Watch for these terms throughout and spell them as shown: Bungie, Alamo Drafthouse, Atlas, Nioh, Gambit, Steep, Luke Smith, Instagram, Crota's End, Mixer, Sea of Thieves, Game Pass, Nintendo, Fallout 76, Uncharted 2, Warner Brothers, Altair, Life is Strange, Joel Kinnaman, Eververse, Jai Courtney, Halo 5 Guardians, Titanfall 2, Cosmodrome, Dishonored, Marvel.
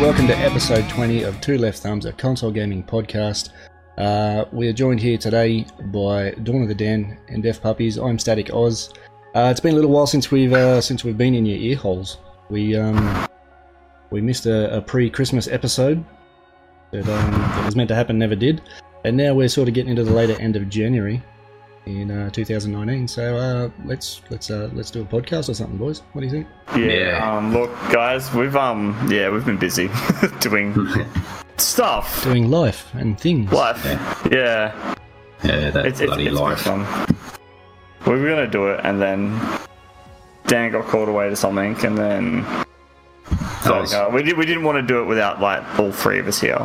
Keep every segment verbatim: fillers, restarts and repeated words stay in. Welcome to episode twenty of Two Left Thumbs, a console gaming podcast. Uh, we are joined here today by Dawn of the Den and Deft Puppies. I'm Static Oz. Uh, it's been a little while since we've uh, since we've been in your ear holes. We um, we missed a, a pre-Christmas episode that, um, that was meant to happen, never did, and now we're sort of getting into the later end of January in uh, two thousand nineteen, so uh, let's let's uh, let's do a podcast or something, boys. What do you think? Yeah, yeah. Um, look, guys, we've um, yeah, we've been busy doing stuff, doing life and things. Life, yeah, yeah, yeah that it's, bloody it's, it's life. Fun. We were gonna do it, and then Dan got called away to something, and then was... like, uh, we did, we didn't want to do it without like all three of us here.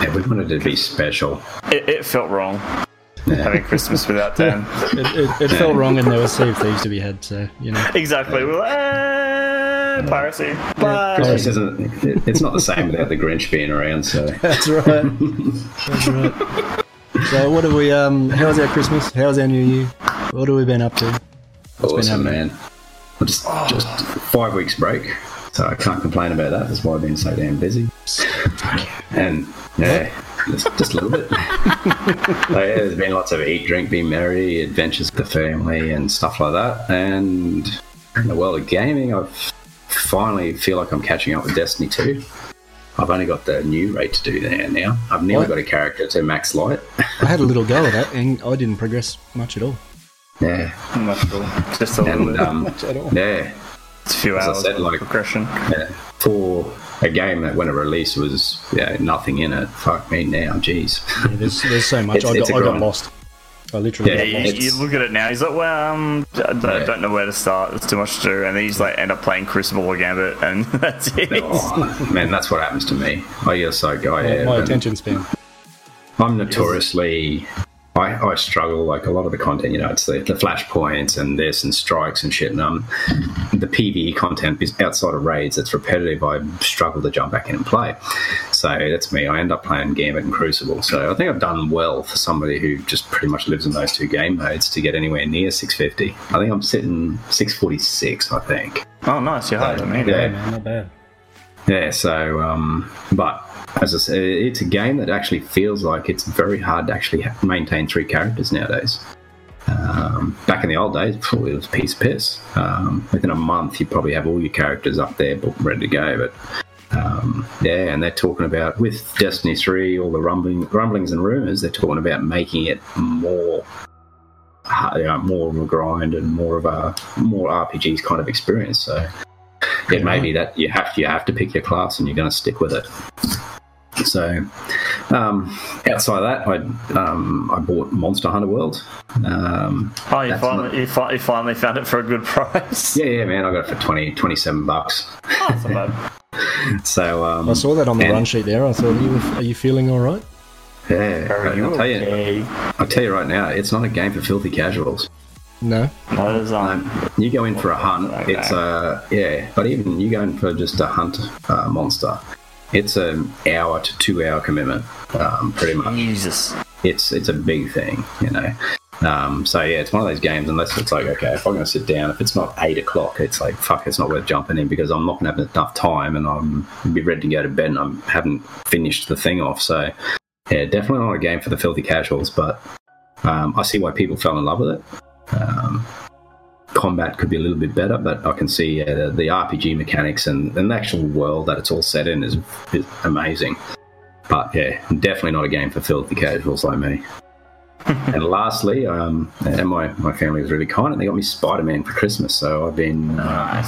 Yeah, we wanted it to be special. It, it felt wrong. Yeah. Having Christmas without Dan. it it, it yeah. felt wrong, and there were Sea of Thieves to be had, so, you know. Exactly. Yeah. We were like, eh, piracy. Yeah. Bye. Christmas isn't, it, it's not the same without the Grinch being around, so. That's right. That's right. So, what have we, um, how's our Christmas? How's our New Year? What have we been up to? What's awesome, been man. I'm just, oh. just five weeks break, so I can't complain about that. That's why I've been so damn busy. And, yeah. What? Just, just a little bit. Like, there's been lots of eat, drink, be merry, adventures with the family and stuff like that. And in the world of gaming, I finally feel like I'm catching up with Destiny two. I've only got the new raid to do there now. I've nearly what? got a character to max light. I had a little go at that, and I didn't progress much at all. Yeah. Not much at all. Just a little and, bit. Um, much at all. Yeah. It's a few As hours I said, like, progression. Yeah, for a game that when it released was yeah, nothing in it. Fuck me now, jeez. Yeah, there's, there's so much. I, got, I got lost. I literally yeah, got lost. You, you look at it now, he's like, well, um, I don't, yeah. don't know where to start. There's too much to do. And then he's like, end up playing Crucible or Gambit, and that's it. Oh, man, that's what happens to me. I get so guy yeah, My attention span. I'm notoriously... Yes. I, I struggle, like, a lot of the content, you know, it's the, the flashpoints and this and strikes and shit, and um, the PvE content is outside of raids, it's repetitive, I struggle to jump back in and play. So that's me, I end up playing Gambit and Crucible, so I think I've done well for somebody who just pretty much lives in those two game modes to get anywhere near six fifty. I think I'm sitting six forty-six, I think. Oh, nice, you're higher than me. Yeah, man, not bad. Yeah, so, um, but... As I said, it's a game that actually feels like it's very hard to actually maintain three characters nowadays. Um, back in the old days, phew, it was a piece of piss. Um, within a month, you probably have all your characters up there, ready to go. But um, yeah, and they're talking about, with Destiny three, all the rumbling, rumblings and rumours, they're talking about making it more... You know, more of a grind and more of a more R P Gs kind of experience. So it may be that you have to, you have to pick your class and you're going to stick with it. So, um, outside of that, I um, I bought Monster Hunter World. Um, oh, you finally, not... you, fi- you finally found it for a good price. Yeah, yeah, man, I got it for twenty, twenty-seven bucks. Oh, that's not bad. So, um, I saw that on the and... run sheet there. I thought, are you, are you feeling all right? Yeah, I'll tell, okay. you, I'll tell you right now, it's not a game for filthy casuals. No. no there's, um, um, you go in for a hunt, okay. it's a, yeah, but even you go in for just a hunt uh, monster. It's an hour to two hour commitment, um, pretty much. Jesus. It's it's a big thing, you know. Um, so, yeah, it's one of those games, unless it's like, okay, if I'm going to sit down, if it's not eight o'clock, it's like, fuck, it's not worth jumping in because I'm not going to have enough time and I'm be ready to go to bed and I haven't finished the thing off. So, yeah, definitely not a game for the filthy casuals, but um, I see why people fell in love with it. Um, combat could be a little bit better, but I can see uh, the, the R P G mechanics and, and the actual world that it's all set in is, is amazing. But yeah, definitely not a game for filthy casuals like me. And lastly, um, and my, my family was really kind, and they got me Spider-Man for Christmas, so I've been uh,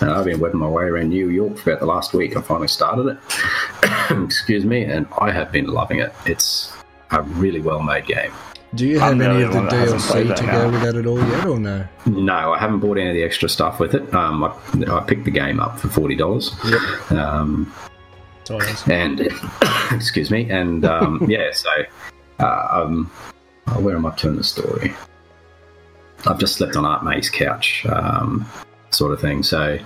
I've been webbing my way around New York for about the last week. I finally started it. Excuse me, and I have been loving it. It's a really well-made game. Do you have I'm any of the D L C to now. go with that at all yet, or no? No, I haven't bought any of the extra stuff with it. Um, I, I picked the game up for forty dollars. Yep. Um, awesome. And excuse me, and um, yeah, so uh, um, where am I to in the story? I've just slept on Aunt May's couch, um, sort of thing. So.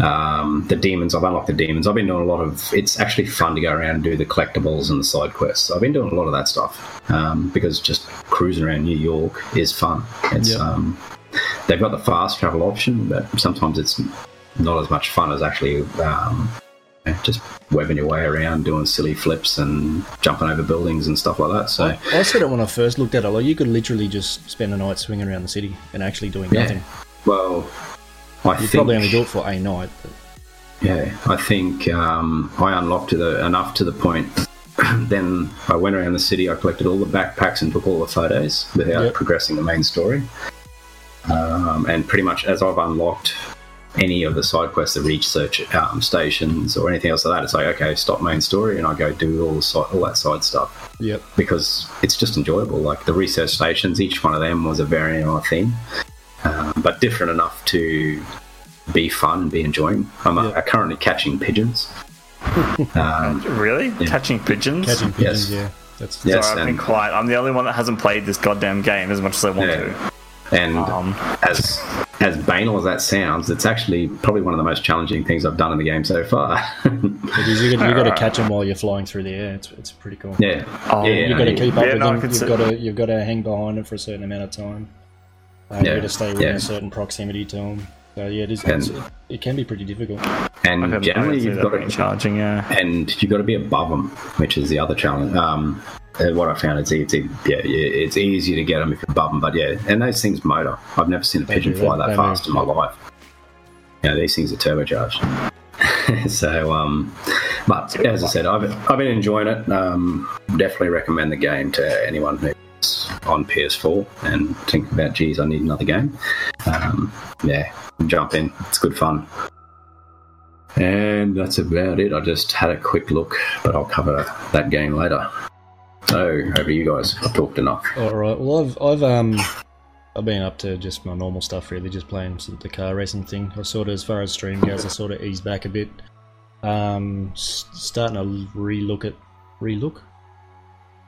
Um, the demons, I've unlocked the demons. I've been doing a lot of, it's actually fun to go around and do the collectibles and the side quests. I've been doing a lot of that stuff um, because just cruising around New York is fun. It's yep. um, they've got the fast travel option, but sometimes it's not as much fun as actually um, know, just webbing your way around, doing silly flips and jumping over buildings and stuff like that. So I, I said it when I first looked at it, like you could literally just spend a night swinging around the city and actually doing yeah. nothing. Well, I you think... You probably only do it for a night. But... Yeah, I think um, I unlocked it enough to the point... Then I went around the city, I collected all the backpacks and took all the photos without yep. progressing the main story. Um, and pretty much as I've unlocked any of the side quests, the research um, stations or anything else like that, it's like, okay, stop main story and I go do all the side, all that side stuff. Yep. Because it's just enjoyable. Like the research stations, each one of them was a variant on a theme, um, but different enough to be fun and be enjoying. I'm yep. uh, currently catching pigeons. um, really? Yeah. Catching pigeons? Catching pigeons, yes. yeah. That's, that's yes, sorry, I've been quiet. I'm the only one that hasn't played this goddamn game as much as I want yeah. to. And um, as as banal as that sounds, it's actually probably one of the most challenging things I've done in the game so far. Because you've got, you've got to catch them while you're flying through the air. It's it's pretty cool. Yeah. Um, yeah you've got to keep up yeah, with no, them. You've sit. got to you've got to hang behind them for a certain amount of time. Uh, yeah. You've got to stay within yeah. a certain proximity to them. So yeah, it is. And, it, it can be pretty difficult. And generally, you've got to charging, yeah. and you've got to be above them, which is the other challenge. Um, what I found it's it's yeah, it's easier to get them if you're above them. But yeah, and those things motor. I've never seen a they pigeon fly that, that fast move. in my life. You know, these things are turbocharged. so, um, but as I said, I've I've been enjoying it. Um, definitely recommend the game to anyone who. On P S four and think about, geez, I need another game. Um, yeah, jump in. It's good fun. And that's about it. I just had a quick look, but I'll cover that game later. So over you guys. I've talked enough. All right. Well, I've I've um I've been up to just my normal stuff really, just playing some, the car racing thing. I sort of, as far as stream goes, I sort of ease back a bit. Um, starting to re-look at re-look.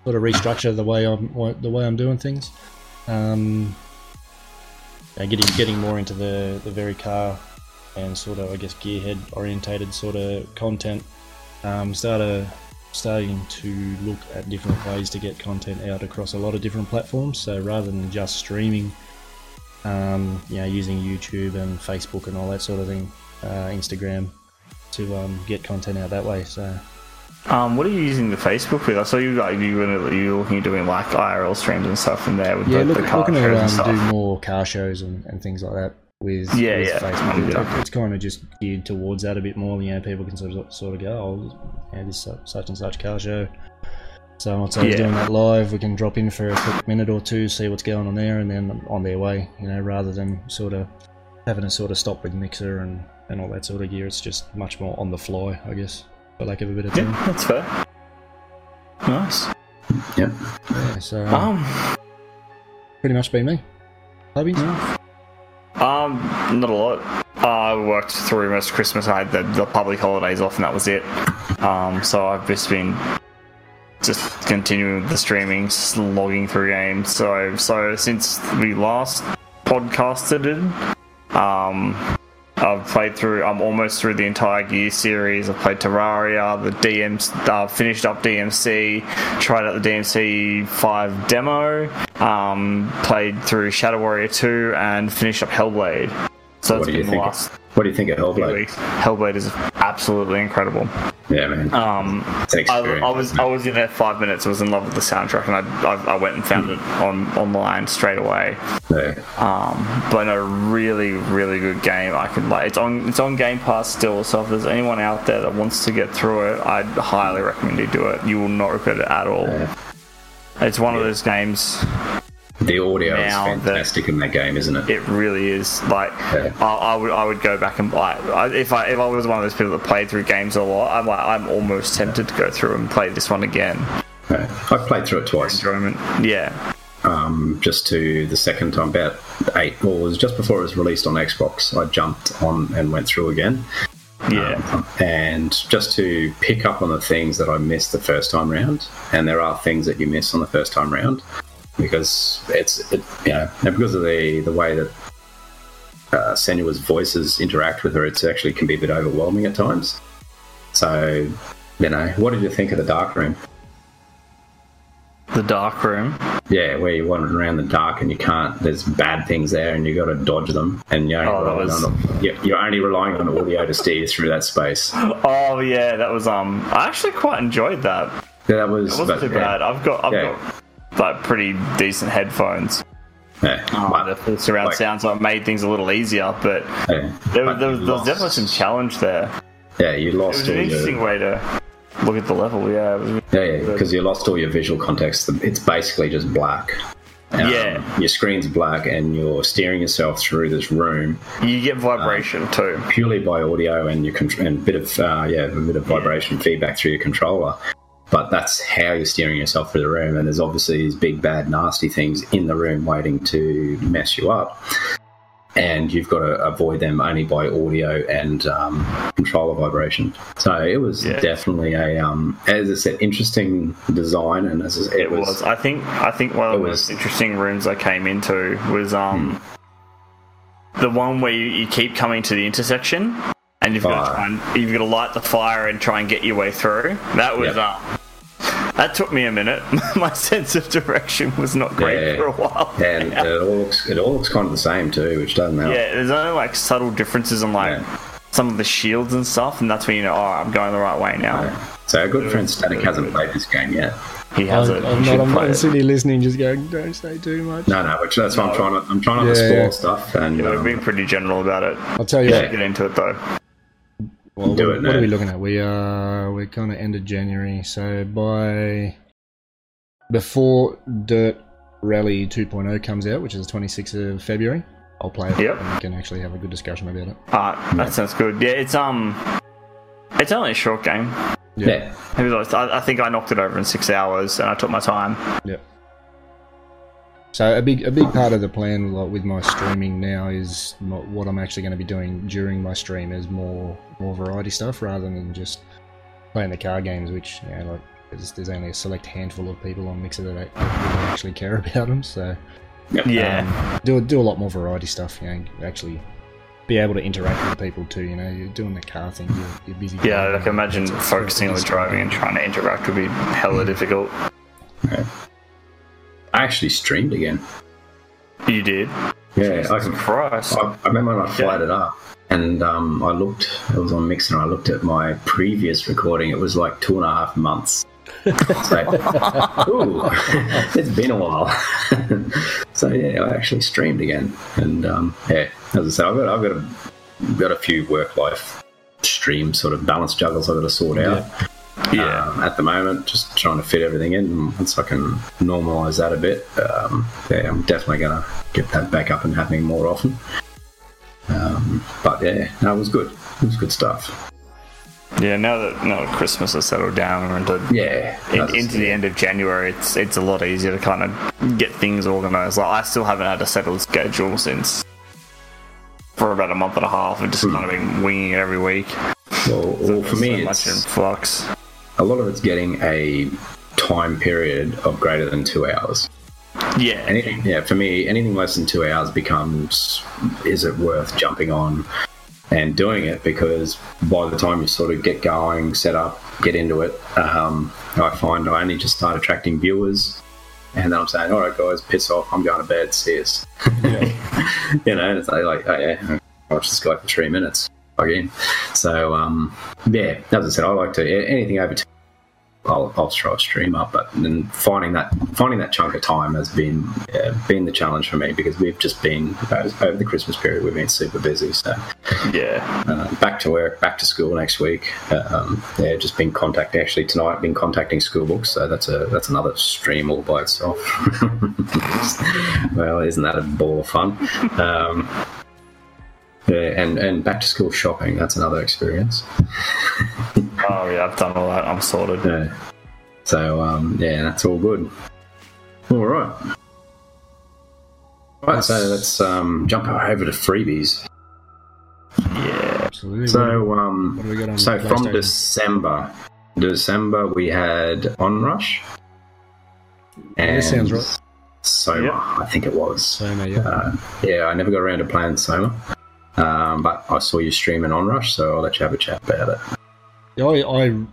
Sort of restructure the way I'm the way I'm doing things, um, and getting getting more into the, the very car and sort of I guess gearhead orientated sort of content. Um, start a, starting to look at different ways to get content out across a lot of different platforms. So rather than just streaming, um, you know, using YouTube and Facebook and all that sort of thing, uh, Instagram to um, get content out that way. So. Um, what are you using the Facebook with? I saw you like you were you looking at doing like I R L streams and stuff in there with yeah, the, look, the car looking shows at, um, and stuff. Do more car shows and, and things like that with, yeah, with yeah, Facebook. Yeah. It's kind of just geared towards that a bit more. You know, people can sort of sort of go, oh, yeah, this such and such car show. So once I was yeah. doing that live, we can drop in for a quick minute or two, see what's going on there, and then on their way. You know, rather than sort of having to sort of stop with Mixer and, and all that sort of gear, it's just much more on the fly, I guess. But like every bit of time. Yeah, that's fair. Nice. Yep. Yeah, so um, pretty much been me. Hobbies? Yeah. Um, not a lot. I worked through most of Christmas. I had the, the public holidays off, and that was it. Um, so I've just been just continuing with the streaming, just logging through games. So, so since we last podcasted it, um. I've played through, I'm almost through the entire Gear series. I've played Terraria, the D M, uh, finished up D M C, tried out the D M C five demo, um, played through Shadow Warrior two, and finished up Hellblade. So that's been the last. What do you think of Hellblade? Hellblade is absolutely incredible. Yeah, man. Um, I, I was I was in there five minutes. I was in love with the soundtrack, and I I, I went and found it on online straight away. Yeah. Um, but no, really, really good game. I could like it's on it's on Game Pass still. So if there's anyone out there that wants to get through it, I'd highly recommend you do it. You will not regret it at all. Yeah. It's one yeah. of those games. The audio now is fantastic that, in that game, isn't it? It really is. Like, yeah. I, I would, I would go back and like, I, if I, if I was one of those people that played through games a lot, I'm like, I'm almost tempted to go through and play this one again. Yeah. I've played through it twice. Enjoyment, yeah. Um, just to the second time, about eight, or well, it was just before it was released on Xbox. I jumped on and went through again. Yeah, um, and just to pick up on the things that I missed the first time round, and there are things that you miss on the first time round. Because it's, it, you know, and because of the, the way that uh, Senua's voices interact with her, it actually can be a bit overwhelming at times. So, you know, what did you think of the Dark Room? The Dark Room? Yeah, where you wander around the dark and you can't. There's bad things there, and you got to dodge them. And you're only, oh, relying, on, you're only relying on audio to steer you through that space. Oh yeah, that was um. I actually quite enjoyed that. Yeah, that was. It wasn't but, too bad. Yeah. I've got I've yeah. got like pretty decent headphones. Yeah, oh, but, the full surround like, sounds like made things a little easier, but yeah, there, but there, was, there was definitely some challenge there. Yeah, you lost. It was an interesting your... way to look at the level. Yeah, really yeah, because yeah, you lost all your visual context. It's basically just black. Um, yeah, your screen's black, and you're steering yourself through this room. You get vibration um, too, purely by audio and your con- and a bit of uh, yeah, a bit of vibration yeah. feedback through your controller. But that's how you're steering yourself through the room, and there's obviously these big, bad, nasty things in the room waiting to mess you up. And you've got to avoid them only by audio and um, controller vibration. So it was yeah. definitely a, um, as I said, interesting design. And as I said, it, it was, was. I think. I think one of the most interesting rooms I came into was um, hmm. the one where you, you keep coming to the intersection, and you've got to try and, you've got to light the fire and try and get your way through. That was. Yep. Uh, That took me a minute. My sense of direction was not great yeah. for a while. Yeah, and it all looks it all looks kind of the same too, which doesn't help. Yeah, there's only like subtle differences on like yeah. some of the shields and stuff, and that's when you know, oh, I'm going the right way now. Yeah. So our good friend Static hasn't played this game yet. He hasn't. I'm, he I'm not. I'm sitting listening, just going, don't say too much. No, no. Which that's no. what I'm trying to. I'm trying to yeah. explore stuff, and yeah, um, we've been pretty general about it. I'll tell you. You yeah. should get into it though. Well, do what, it now. What are we looking at? We are we're kind of end of January, so by before Dirt Rally two point oh comes out, which is the twenty-sixth of February, I'll play it. Yep. And we can actually have a good discussion about it. Ah, uh, that yeah. sounds good. Yeah, it's um, it's only a short game. Yeah. yeah. It was, I, I think I knocked it over in six hours, and I took my time. Yeah. So a big a big part of the plan like with my streaming now is what I'm actually going to be doing during my stream is more more variety stuff rather than just playing the car games, which you know, like there's, there's only a select handful of people on Mixer that actually care about them. So yeah, um, do do a lot more variety stuff. You know, actually be able to interact with people too. You know, you're doing the car thing, you're, you're busy. Yeah, like I imagine focusing on the driving and trying to interact would be hella mm-hmm. difficult. Okay. I actually streamed again. You did? Yeah. Jesus I can, Christ. I, I remember when I flighted yeah. it up and um, I looked, it was on Mixer, and I looked at my previous recording. It was like two and a half months. So, ooh, it's been a while. So, yeah, I actually streamed again. And, um, yeah, as I said, I've got, I've got, a, got a few work-life stream sort of balance juggles I've got to sort out. Yeah. Yeah, um, at the moment, just trying to fit everything in. Once I can normalise that a bit, um, yeah, I'm definitely going to get that back up and happening more often. Um, but yeah, no, it was good. It was good stuff. Yeah, now that now that Christmas has settled down and into yeah in, into the end of January, it's it's a lot easier to kind of get things organised. Like I still haven't had a settled schedule since for about a month and a half. I've just mm. kind of been winging it every week. Well, so well for me, so it's much in flux. A lot of it's getting a time period of greater than two hours. Yeah. Anything, yeah, for me, anything less than two hours becomes, is it worth jumping on and doing it? Because by the time you sort of get going, set up, get into it, um, I find I only just start attracting viewers. And then I'm saying, all right, guys, piss off. I'm going to bed. See us. Yeah. You know, it's like, oh, yeah, watch this guy for three minutes. Again, so um, yeah, as I said, I like to anything over. Two, I'll, I'll try a stream up, but then finding that finding that chunk of time has been yeah, been the challenge for me because we've just been over the Christmas period. We've been super busy, so yeah, uh, back to work, back to school next week. Um, yeah, just been contacting actually tonight. Been contacting school books, so that's a that's another stream all by itself. Well, isn't that a ball of fun? Um, Yeah, and, and back to school shopping, that's another experience. Oh, yeah, I've done all that. I'm sorted. Yeah. So, um, yeah, that's all good. All right. All right, so let's um, jump over to freebies. Yeah, absolutely. So, um, what do we got on so from December, December we had Onrush. And this sounds right. Soma, yep. I think it was. Soma, yeah. Uh, yeah, I never got around to playing Soma. Um, but I saw you streaming Onrush, so I'll let you have a chat about it. I I,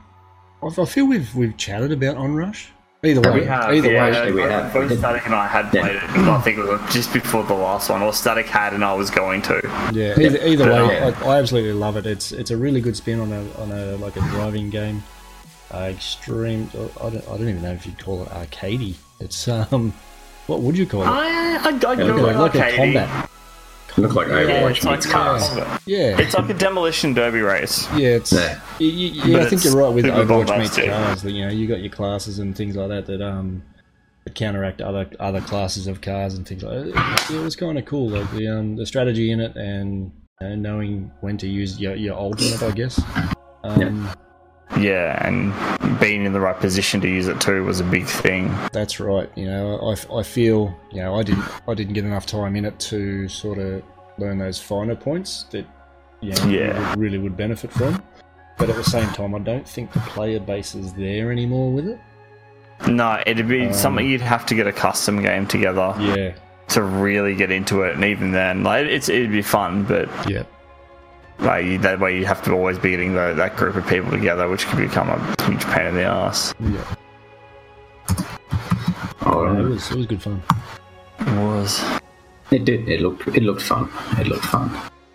I feel we've we've chatted about Onrush. Either way, we have, either yeah, way, yeah, we have. Both Static and I had played yeah. it, and I think it was just before the last one, or Static had and I was going to. Yeah, either, yeah. either way, yeah. I, I absolutely love it. It's it's a really good spin on a on a like a driving game. Uh, extreme. I don't, I don't even know if you'd call it arcadey. It's um, what would you call it? I I don't know. Like, like a combat. Look like Overwatch. Yeah, it's, like yeah. yeah, it's like a demolition derby race. Yeah, it's. Yeah, you, you, I think it's you're right with Overwatch meets cars. You know, you got your classes and things like that that um that counteract other other classes of cars and things like that. It, it was kind of cool, like the um the strategy in it and you know, knowing when to use your your ultimate, I guess. Um, yeah. yeah, and being in the right position to use it too was a big thing. That's right. You know, I, I feel you know I didn't I didn't get enough time in it to sort of learn those finer points that you know, yeah. really would benefit from. But at the same time, I don't think the player base is there anymore with it. No, it'd be um, something you'd have to get a custom game together yeah. to really get into it. And even then, like it's it'd be fun, but yeah, like that way you have to always be getting the, that group of people together, which could become a huge pain in the ass. Yeah. Oh, yeah, it was it was good fun. It was. It did. It looked. It looked fun. It looked fun.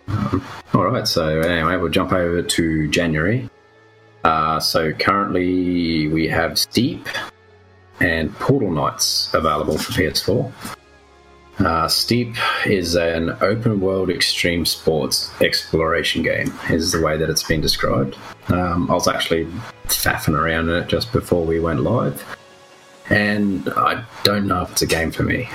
Um, all right. So anyway, we'll jump over to January. Uh, so currently we have Steep and Portal Knights available for P S four. Uh, Steep is an open-world extreme sports exploration game, is the way that it's been described. Um, I was actually faffing around in it just before we went live, and I don't know if it's a game for me.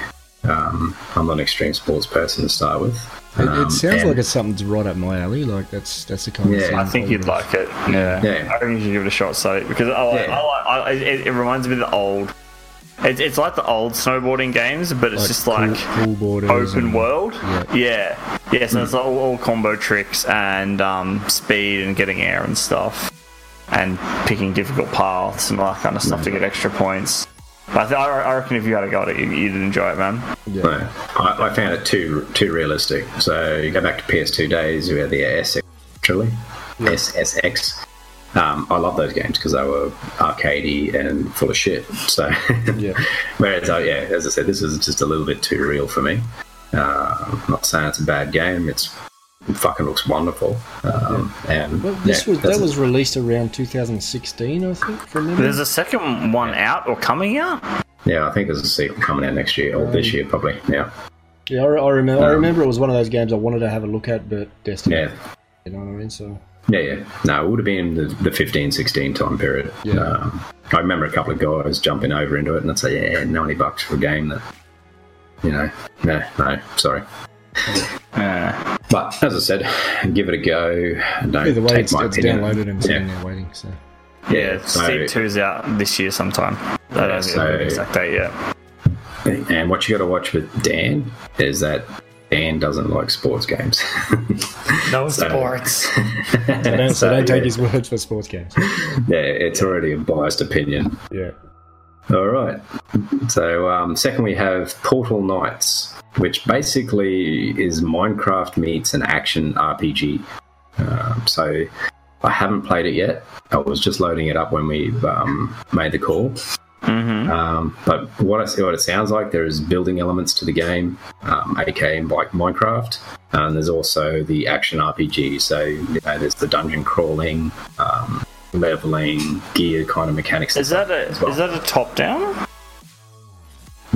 Um, I'm not an extreme sports person to start with. Um, it, it sounds like it's something that's right up my alley. Like that's that's the kind yeah, of thing. I think you'd like it. Yeah, yeah. I think you should give it a shot, so because I like, yeah. I like I, it, it reminds me of the old. It's it's like the old snowboarding games, but it's like just cool, like cool open and, world. Yeah, yeah. yeah so mm. it's all, all combo tricks and um, speed and getting air and stuff, and picking difficult paths and all that kind of stuff mm. to get extra points. I, th- I reckon if you had a go at it, you'd enjoy it, man. Yeah. Right. I, I found it too too realistic. So you go back to P S two days, we had the S X, actually. Yeah. S S X. Um, I love those games because they were arcadey and full of shit. So, yeah. Whereas, uh, yeah, as I said, this is just a little bit too real for me. Uh, I'm not saying it's a bad game. It's it fucking looks wonderful. Um, yeah. And well, this yeah, was, that was released around two thousand sixteen, I think. From there's a second one yeah. out or coming out. Yeah, I think there's a sequel coming out next year or um, this year probably. Yeah. Yeah, I, I remember. Um, I remember it was one of those games I wanted to have a look at, but Destiny. Yeah. You know what I mean? So. Yeah, yeah. No, it would have been the, the fifteen sixteen time period. Yeah. Um, I remember a couple of guys jumping over into it, and I'd say, yeah, ninety bucks for a game that, you know, no, no, sorry. Uh, but as I said, give it a go. Don't Either way, take it's, my it's opinion. Downloaded and sitting yeah. there waiting. So. Yeah, Steep so, two's out this year sometime. I don't know so, the exact date yet. And what you got to watch with Dan is that Dan doesn't like sports games. No so, sports. So don't, so don't take yeah. his words for sports games. Yeah, it's already a biased opinion. Yeah. All right. So um, second we have Portal Knights, which basically is Minecraft meets an action R P G. Uh, so I haven't played it yet. I was just loading it up when we um, made the call. Mm-hmm. Um, but what I see, what it sounds like, there is building elements to the game, um, aka like Minecraft, and there's also the action R P G. So you know, there's the dungeon crawling, um, leveling, gear kind of mechanics. Is that a well. is that a top down?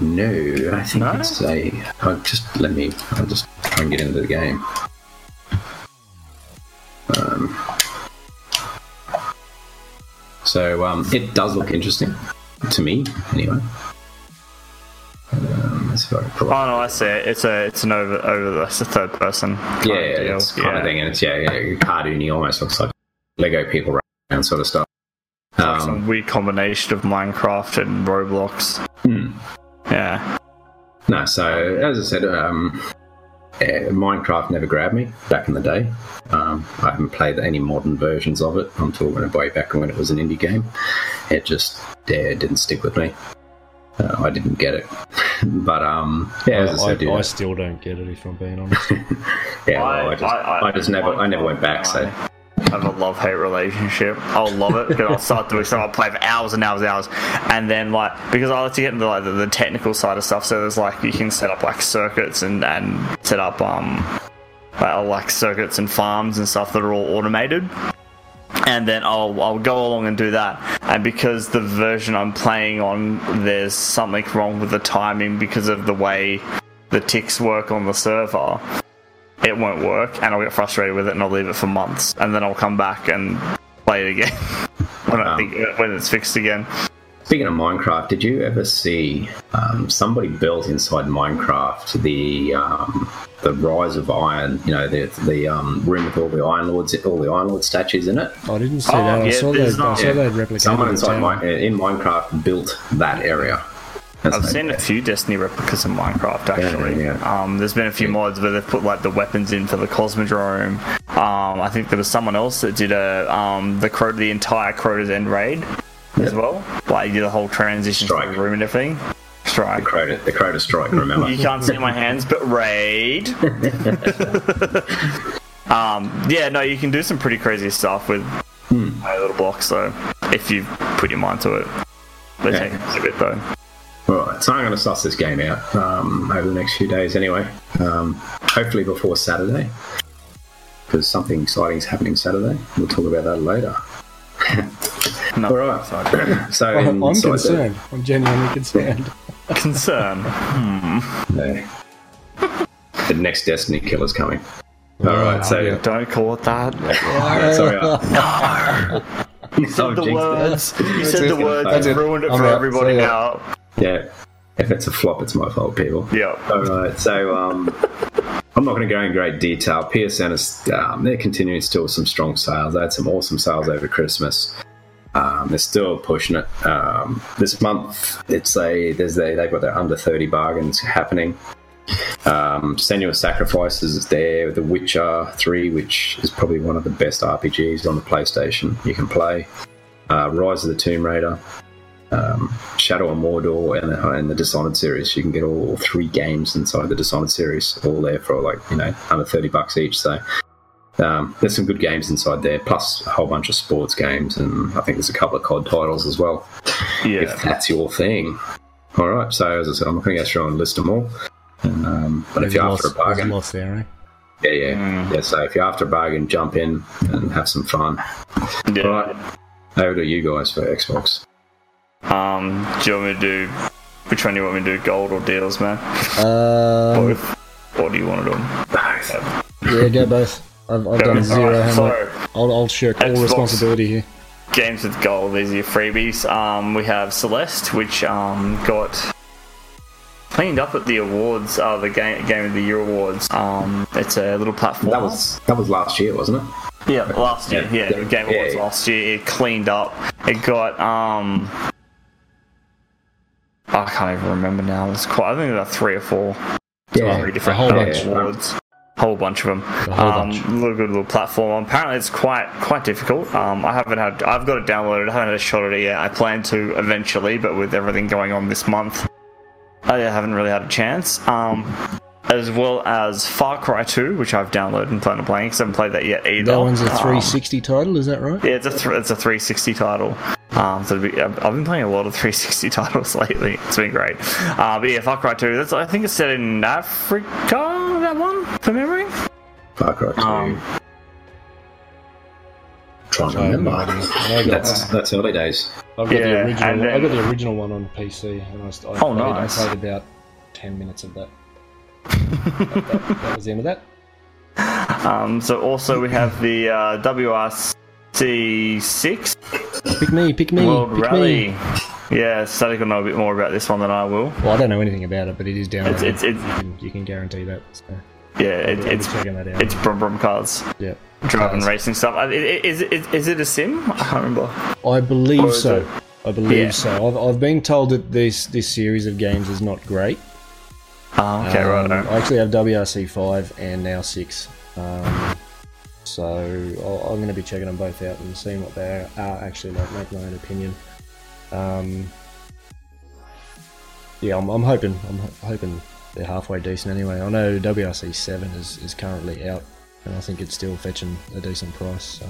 No, I think no? it's a. I'll just let me. I'll just try and get into the game. Um, so um, it does look interesting. To me, anyway. Um, that's oh no, I see it. It's a it's an over over it's a third person. Kind yeah, of deal. It's kind yeah. of thing, and it's yeah, yeah cartoony almost looks like Lego people around sort of stuff. It's um, like some weird combination of Minecraft and Roblox. Hmm. Yeah. No, so as I said, um, yeah, Minecraft never grabbed me back in the day. Um, I haven't played any modern versions of it until way back when it was an indie game. It just yeah, it didn't stick with me. Uh, I didn't get it. But um, yeah, as I, I, said, I, I still don't get it if I'm being honest. yeah, I, well, I just, I, I, I just I, never I, I never went back. So I have a love-hate relationship. I'll love it because I'll start doing stuff. I'll play for hours and hours and hours. And then, like, because I like to get into, like, the, the technical side of stuff. So there's, like, you can set up, like, circuits and, and set up, um, like, like, circuits and farms and stuff that are all automated. And then I'll I'll go along and do that. And because the version I'm playing on, there's something wrong with the timing because of the way the ticks work on the server. It won't work, and I'll get frustrated with it, and I'll leave it for months, and then I'll come back and play it again when, um, I think, when it's fixed again. Speaking of Minecraft, did you ever see um, somebody built inside Minecraft the um, the Rise of Iron? You know, the the um, room with all the Iron Lords, all the Iron Lord statues in it. Oh, I didn't see oh, that. Yeah, I saw that. Not, I saw yeah. that Someone inside my, in Minecraft built that area. That's I've seen bad. a few Destiny replicas in Minecraft, actually. Yeah, yeah. Um, there's been a few yeah. mods where they've put, like, the weapons in for the Cosmodrome. Um, I think there was someone else that did a um, the Crota, the entire Crota's End raid yeah. as well. Like, you did the whole transition to the room and everything. Strike. The Crota, the Crota strike, remember. You can't see my hands, but raid. um, yeah, no, you can do some pretty crazy stuff with hmm. my little blocks, so if you put your mind to it. They yeah. take us a bit, though. Alright, so I'm going to suss this game out um, over the next few days anyway. Um, hopefully before Saturday, because something exciting is happening Saturday. We'll talk about that later. Alright, so I'm, I'm concerned. The... I'm genuinely concerned. Concern? Hmm. No. The next Destiny killer's coming. Alright, oh, so... Yeah. Don't call it that. No. Sorry, I... No! You said the words. You said the words and ruined it for everybody now. Yeah, if it's a flop, it's my fault, people. Yeah. All right, so um, I'm not going to go in great detail. P S N is um, they're continuing still some strong sales. They had some awesome sales over Christmas. Um, they're still pushing it. Um, this month, it's a there's a, they've got their under thirty bargains happening. Um, Senua's Sacrifice is there. The Witcher three, which is probably one of the best R P Gs on the PlayStation you can play. Uh, Rise of the Tomb Raider. Um, Shadow of Mordor and the, and the Dishonored series. You can get all three games inside the Dishonored series, all there for, like, you know, under thirty bucks each. So um, there's some good games inside there, plus a whole bunch of sports games, and I think there's a couple of C O D titles as well. Yeah, if that's your thing. All right. So as I said, I'm not going to go through and list them all. Um, but there's if you're loss, after a bargain, loss there, right? yeah, yeah, mm. yeah. So if you're after a bargain, jump in and have some fun. Yeah. All right. Over to you guys for Xbox. Um, do you want me to do... Which one do you want me to do? Gold or deals, man? Um, both. Or do you want to do them? Both. Yeah, go both. I've, I've done zero. Right, so I'll, I'll share all Xbox responsibility here. Games with gold. These are your freebies. Um, we have Celeste, which um got cleaned up at the awards, uh, the Game, Game of the Year awards. Um, It's a little platform. That was, that was last year, wasn't it? Yeah, last year. Yeah, yeah, yeah. Game Awards yeah, yeah. last year. It cleaned up. It got... um. I can't even remember now. It's quite. I think there are three or four. Yeah, three different a whole bunch awards. Of whole bunch of them. A whole um, bunch. Little good little platform. Apparently, it's quite quite difficult. Um, I haven't had. I've got it downloaded. I haven't had a shot at it yet. I plan to eventually, but with everything going on this month, I haven't really had a chance. Um, as well as Far Cry two, which I've downloaded and plan on playing. Because I haven't played that yet either. That one's a three sixty um, title. Is that right? Yeah, it's a th- it's a three sixty title. Um, so be, I've been playing a lot of three sixty titles lately. It's been great. Uh, but yeah, Far Cry two. That's, I think it's set in Africa. That one, from memory. Far Cry two. Um, trying to remember. I got, that's that's early days. I've got, yeah, the original, then, I got the original one on P C, and I, I, oh, played, nice. I played about ten minutes of that. that, that. That was the end of that. Um, so also we have the uh, W R C six. Pick me, pick me, World pick Rally. Me. Yeah, Static will know a bit more about this one than I will. Well, I don't know anything about it, but it is down. It's, it's, it's, you, can, you can guarantee that. So. Yeah, it, it's checking that out. It's Brum Brum cars. Yeah, driving cars. Racing stuff. Is, is, is it a sim? I can't remember. I believe so. It? I believe yeah. so. I've, I've been told that this this series of games is not great. Oh, okay, um, right. I actually have W R C five and now six. Um, So I'll, I'm going to be checking them both out and seeing what they are actually like. Make my own opinion. Um, yeah, I'm, I'm hoping. I'm ho- hoping they're halfway decent anyway. I know W R C seven is, is currently out, and I think it's still fetching a decent price. So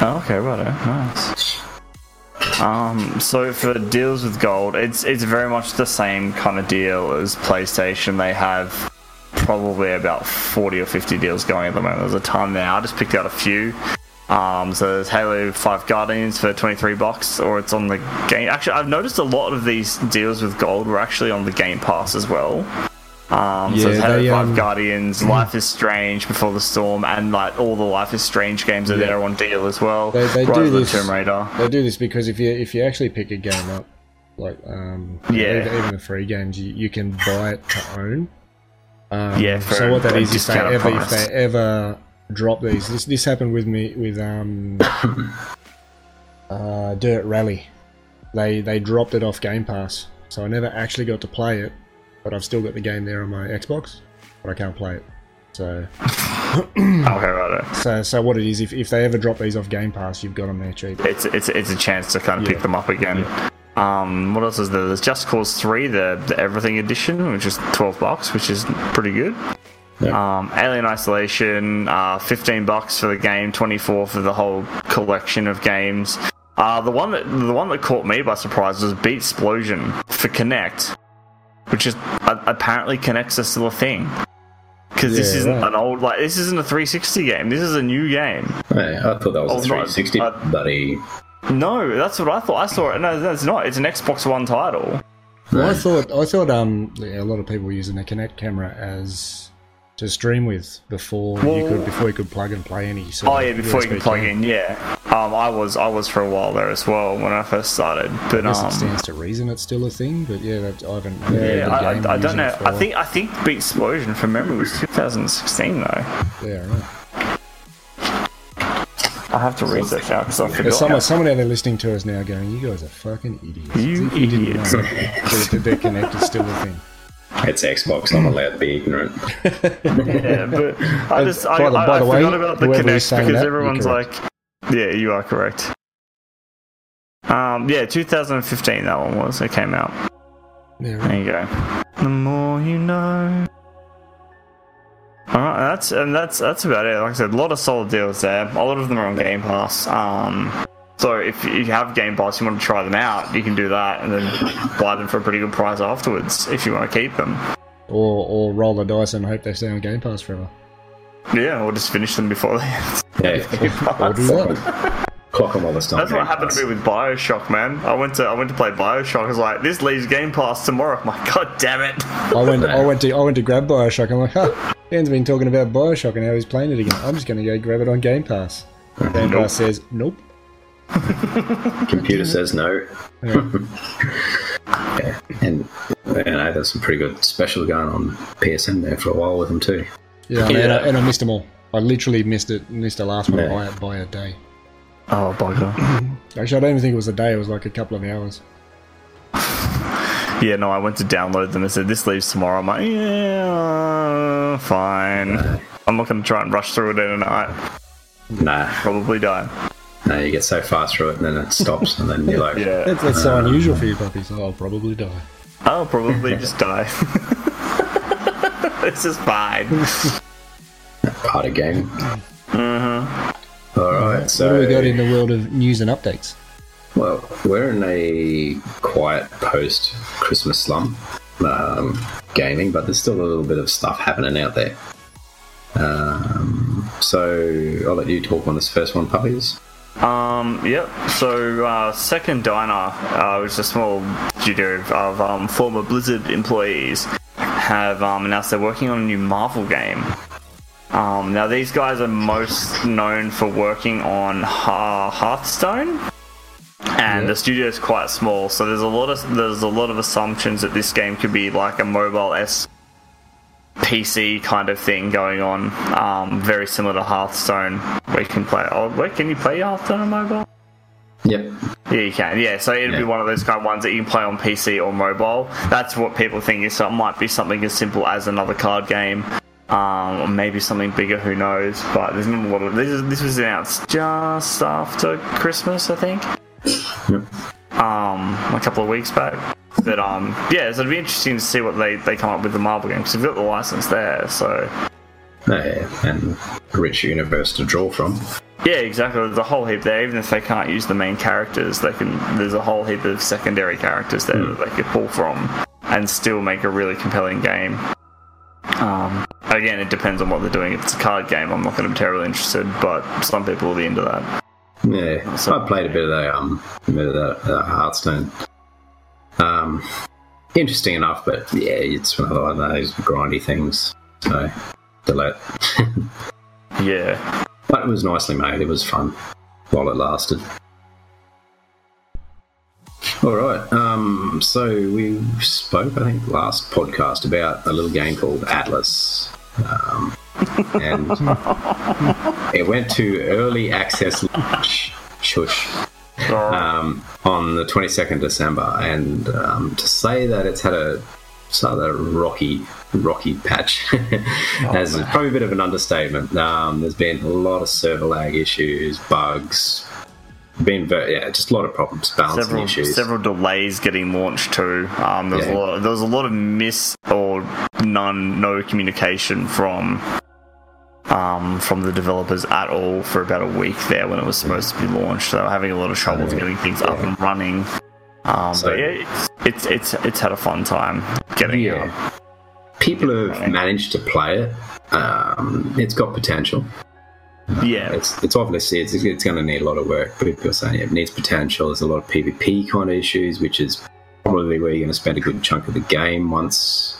Oh, okay, righto, nice. Um, so for deals with gold, it's it's very much the same kind of deal as PlayStation. They have probably about forty or fifty deals going at the moment. There's a ton now. I just picked out a few. Um, so there's Halo five Guardians for twenty-three bucks, or it's on the game. Actually, I've noticed a lot of these deals with gold were actually on the Game Pass as well. Um, yeah, so it's Halo they, um, five Guardians, Life is Strange, Before the Storm, and like all the Life is Strange games are yeah. there on deal as well. They, they Rise do of this. The Tomb Raider. They do this because if you if you actually pick a game up, like um, yeah. even, even the free games, you, you can buy it to own. Um, yeah. So what that is, if they ever price. if they ever drop these, this this happened with me with um, uh, Dirt Rally. They they dropped it off Game Pass, so I never actually got to play it. But I've still got the game there on my Xbox, but I can't play it. So, okay, so, so what it is, if if they ever drop these off Game Pass, you've got them there cheap. It's it's it's a chance to kind of yeah. pick them up again. Yeah. Um, what else is there? There's Just Cause three, the, the Everything Edition, which is twelve bucks, which is pretty good. Yeah. Um, Alien Isolation, uh, fifteen bucks for the game, twenty-four for the whole collection of games. Uh, the one that the one that caught me by surprise was Beatsplosion for Kinect. Which is uh, apparently Kinect's are still a thing, because yeah, this isn't right. an old like this isn't a three sixty game. This is a new game. Hey, I thought that was oh, a three sixty, uh, buddy. No, that's what I thought. I saw it. No, that's not. It's an Xbox One title. Well, I thought I thought um yeah, a lot of people were using the Kinect camera as to stream with before well, you could before you could plug and play any. Sort oh of yeah, before U S B you could plug camera. In. Yeah. Um, I was I was for a while there as well when I first started. But I guess um, it stands to reason it's still a thing. But yeah, that, I haven't. Yeah, I, game I, I don't know. I think I think Beatsplosion from memory was two thousand sixteen though. Yeah, right. I have to research out because I forgot. There's someone, someone out there listening to us now going, "You guys are fucking idiots." You idiots. They're connected, still a thing. It's Xbox. I'm allowed to be ignorant. Yeah, but I just I, the, I, I way, forgot about the Kinect because that, everyone's like. Yeah, you are correct. Um, yeah, two thousand fifteen that one was. It came out. Yeah, right. There you go. The more you know. All right, that's and that's that's about it. Like I said, a lot of solid deals there. A lot of them are on Game Pass. Um, so if you have Game Pass, you want to try them out, you can do that and then buy them for a pretty good price afterwards if you want to keep them. Or or roll the dice and hope they stay on Game Pass forever. Yeah, or just finish them before they end. Yeah, or do that. Clock them all this time. That's what happened to me with BioShock, man. I went to I went to play BioShock. I was like, this leaves Game Pass tomorrow. I'm like, God damn it! I went I went to I went to grab BioShock. I'm like, huh, Dan's been talking about BioShock and how he's playing it again. I'm just gonna go grab it on Game Pass. Game nope. Pass says nope. Computer says no. Yeah. Yeah. And you know, there's some pretty good special going on P S N there for a while with them too. Yeah, yeah. And, I, and I missed them all. I literally missed it. Missed the last one yeah. by, by a day. Oh, by God. Actually, I don't even think it was a day. It was like a couple of hours. Yeah, no, I went to download them and said, this leaves tomorrow. I'm like, yeah, fine. No. I'm not going to try and rush through it in a night. Nah. Probably die. No, you get so far through it and then it stops and then you're like... yeah. That's, that's um, so unusual for you puppies. So I'll probably die. I'll probably just die. This is fine. Part of game. Mm-hmm. All right. So what do we got in the world of news and updates? Well, we're in a quiet post-Christmas slump, um, gaming, but there's still a little bit of stuff happening out there. Um, so I'll let you talk on this first one, puppies. Um, yep, so uh, Second Diner, uh, which is a small studio of um, former Blizzard employees, have um, announced they're working on a new Marvel game. Um, now, these guys are most known for working on uh, Hearthstone, and yeah. the studio is quite small, so there's a lot of there's a lot of assumptions that this game could be like a mobile-esque P C kind of thing going on, um, very similar to Hearthstone, where you can play. Oh, wait, can you play Hearthstone on mobile? Yep. Yeah, you can. Yeah, so it'll yeah. be one of those kind of ones that you can play on P C or mobile. That's what people think is. So it might be something as simple as another card game, um, or maybe something bigger. Who knows? But there's not a lot of this. Is, this was announced just after Christmas, I think. Yep. Um, a couple of weeks back. But um, yeah, so it'd be interesting to see what they, they come up with the Marvel game because they've got the license there. So. Yeah, and a rich universe to draw from. Yeah, exactly. There's a whole heap there. Even if they can't use the main characters, they can. There's a whole heap of secondary characters there mm. that they could pull from and still make a really compelling game. Um, again, it depends on what they're doing. If it's a card game, I'm not going to be terribly interested, but some people will be into that. Yeah, so, I played a bit of that, um, a bit of that uh, Hearthstone. Um, interesting enough, but yeah, it's one of those grindy things. So, delete. Yeah. But it was nicely made. It was fun while it lasted. All right. Um, so we spoke, I think, last podcast about a little game called Atlas. Um, and it went to early access launch, shush, um, on the twenty-second of December. And um, to say that it's had a sort of rocky, rocky patch is oh, probably a bit of an understatement. Um, there's been a lot of server lag issues, bugs. Been very, yeah, just a lot of problems, balancing several, issues, several delays getting launched too. Um, there was yeah. a lot. Of, there was a lot of miss or none, no communication from, um, from the developers at all for about a week there when it was supposed to be launched. They were having a lot of trouble yeah. getting things yeah. up and running. Um, so, but yeah, it's, it's it's it's had a fun time getting yeah. it up. People yeah. have managed to play it. Um, it's got potential. Yeah, it's it's obviously it's it's going to need a lot of work. But people are saying yeah, it needs potential. There's a lot of PvP kind of issues, which is probably where you're going to spend a good chunk of the game once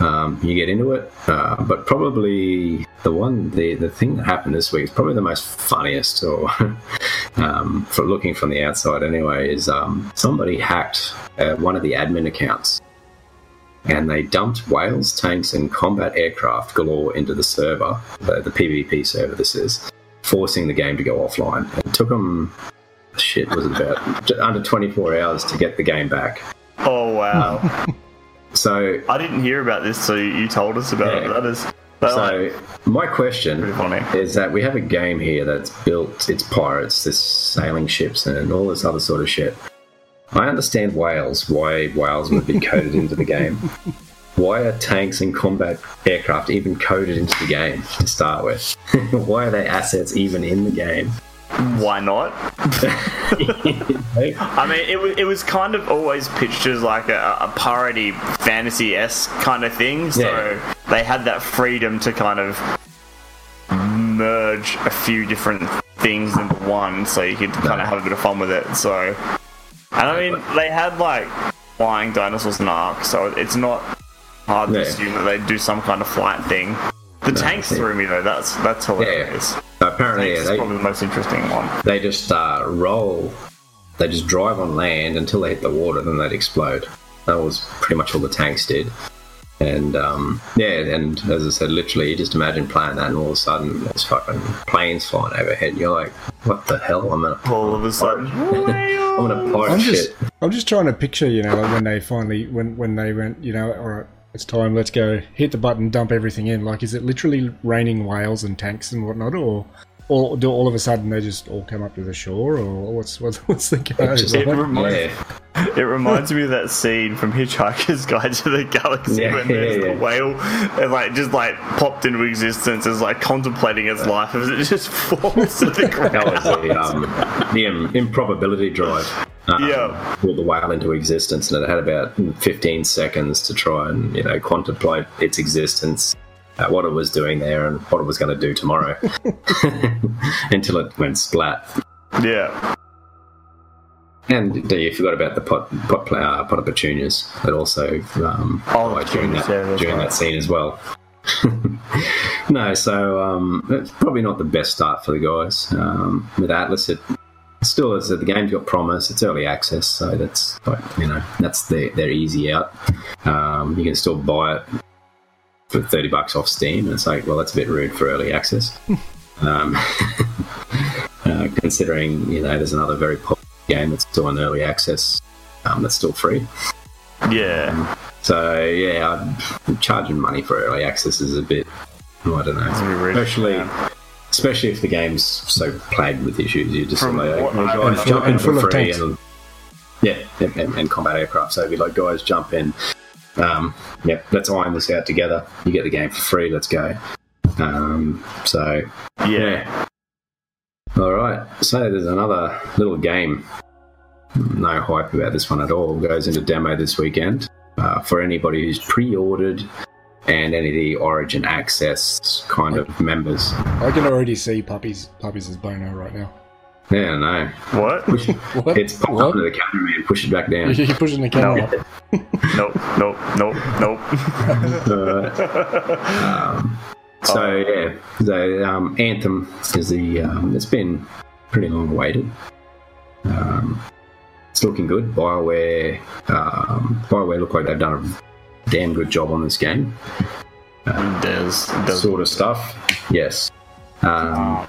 um, you get into it. Uh, but probably the one the the thing that happened this week is probably the most funniest, or um, for looking from the outside anyway, is um, somebody hacked uh, one of the admin accounts, and they dumped whales, tanks, and combat aircraft galore into the server, the, the PvP server this is, forcing the game to go offline. It took them, shit, was it about under twenty-four hours to get the game back. Oh, wow. Um, so I didn't hear about this, so you told us about yeah. it. That is, so like, my question is that we have a game here that's built, it's pirates, there's sailing ships, and all this other sort of shit. I understand whales, why whales would be coded into the game. Why are tanks and combat aircraft even coded into the game to start with? Why are they assets even in the game? Why not? I mean, it was, it was kind of always pitched as like a, a parody fantasy-esque kind of thing, so yeah. they had that freedom to kind of merge a few different things into one, so you could kind of have a bit of fun with it, so... And I mean, they had, like, flying dinosaurs in Ark, so it's not hard to yeah. assume that they do some kind of flight thing. The no, tanks yeah. threw me, though. That's that's hilarious. Yeah. So apparently, the yeah, they, probably the most interesting one. They just uh, roll. They just drive on land until they hit the water, then they'd explode. That was pretty much all the tanks did. And, um, yeah, and as I said, literally, you just imagine playing that and all of a sudden there's fucking planes flying overhead. And you're like, what the hell? I'm in a all of a sudden. I'm in a pirate shit. I'm just trying to picture, you know, like when they finally, when, when they went, you know, all right, it's time, let's go, hit the button, dump everything in. Like, is it literally raining whales and tanks and whatnot, or... Or do all of a sudden they just all come up to the shore, or what's what's, what's the go? It, reminds, yeah. it reminds me of that scene from Hitchhiker's Guide to the Galaxy yeah, when there's yeah, the yeah. whale, and like just like popped into existence, as like contemplating its yeah. life, and it just falls to the ground. That was the, um, the um, improbability drive. Um, yeah, pulled the whale into existence, and it had about fifteen seconds to try and you know contemplate its existence. Uh, what it was doing there and what it was going to do tomorrow until it went splat. Yeah. And yeah, you forgot about the pot pot, uh, pot of petunias that also um, oh, died during, that, yeah, during right. that scene as well. No, so um, it's probably not the best start for the guys. Um, with Atlas, it still is. The game's got promise. It's early access, so that's like, you know that's their, their easy out. Um, you can still buy it for thirty bucks off Steam, and it's like, well, that's a bit rude for early access. um, uh, considering, you know, there's another very popular game that's still in early access um, that's still free. Yeah. Um, so, yeah, I'm charging money for early access is a bit, oh, I don't know. Especially... Yeah. Especially if the game's so plagued with issues, you're just From like, what, oh, guys, jump in for free. And, yeah, and, and, and combat aircraft. So it'd be like, guys, jump in. Um, yeah, let's iron this out together. You get the game for free. Let's go. Um, so yeah, All right, so there's another little game. No hype about this one at all. It goes into demo this weekend uh, for anybody who's pre-ordered and any of the Origin Access kind of members. I can already see Puppies Puppies is blown out right now. Yeah, no. What? Push, what? It's popped what? Up to the camera and push it back down. You're pushing the camera up. Nope, nope, nope, nope. uh, um, so, oh. yeah. So, um, Anthem is the... Um, it's been pretty long awaited. Um, it's looking good. BioWare... Um, BioWare look like they've done a damn good job on this game. Uh, does, does. Sort of stuff. Yes. Um...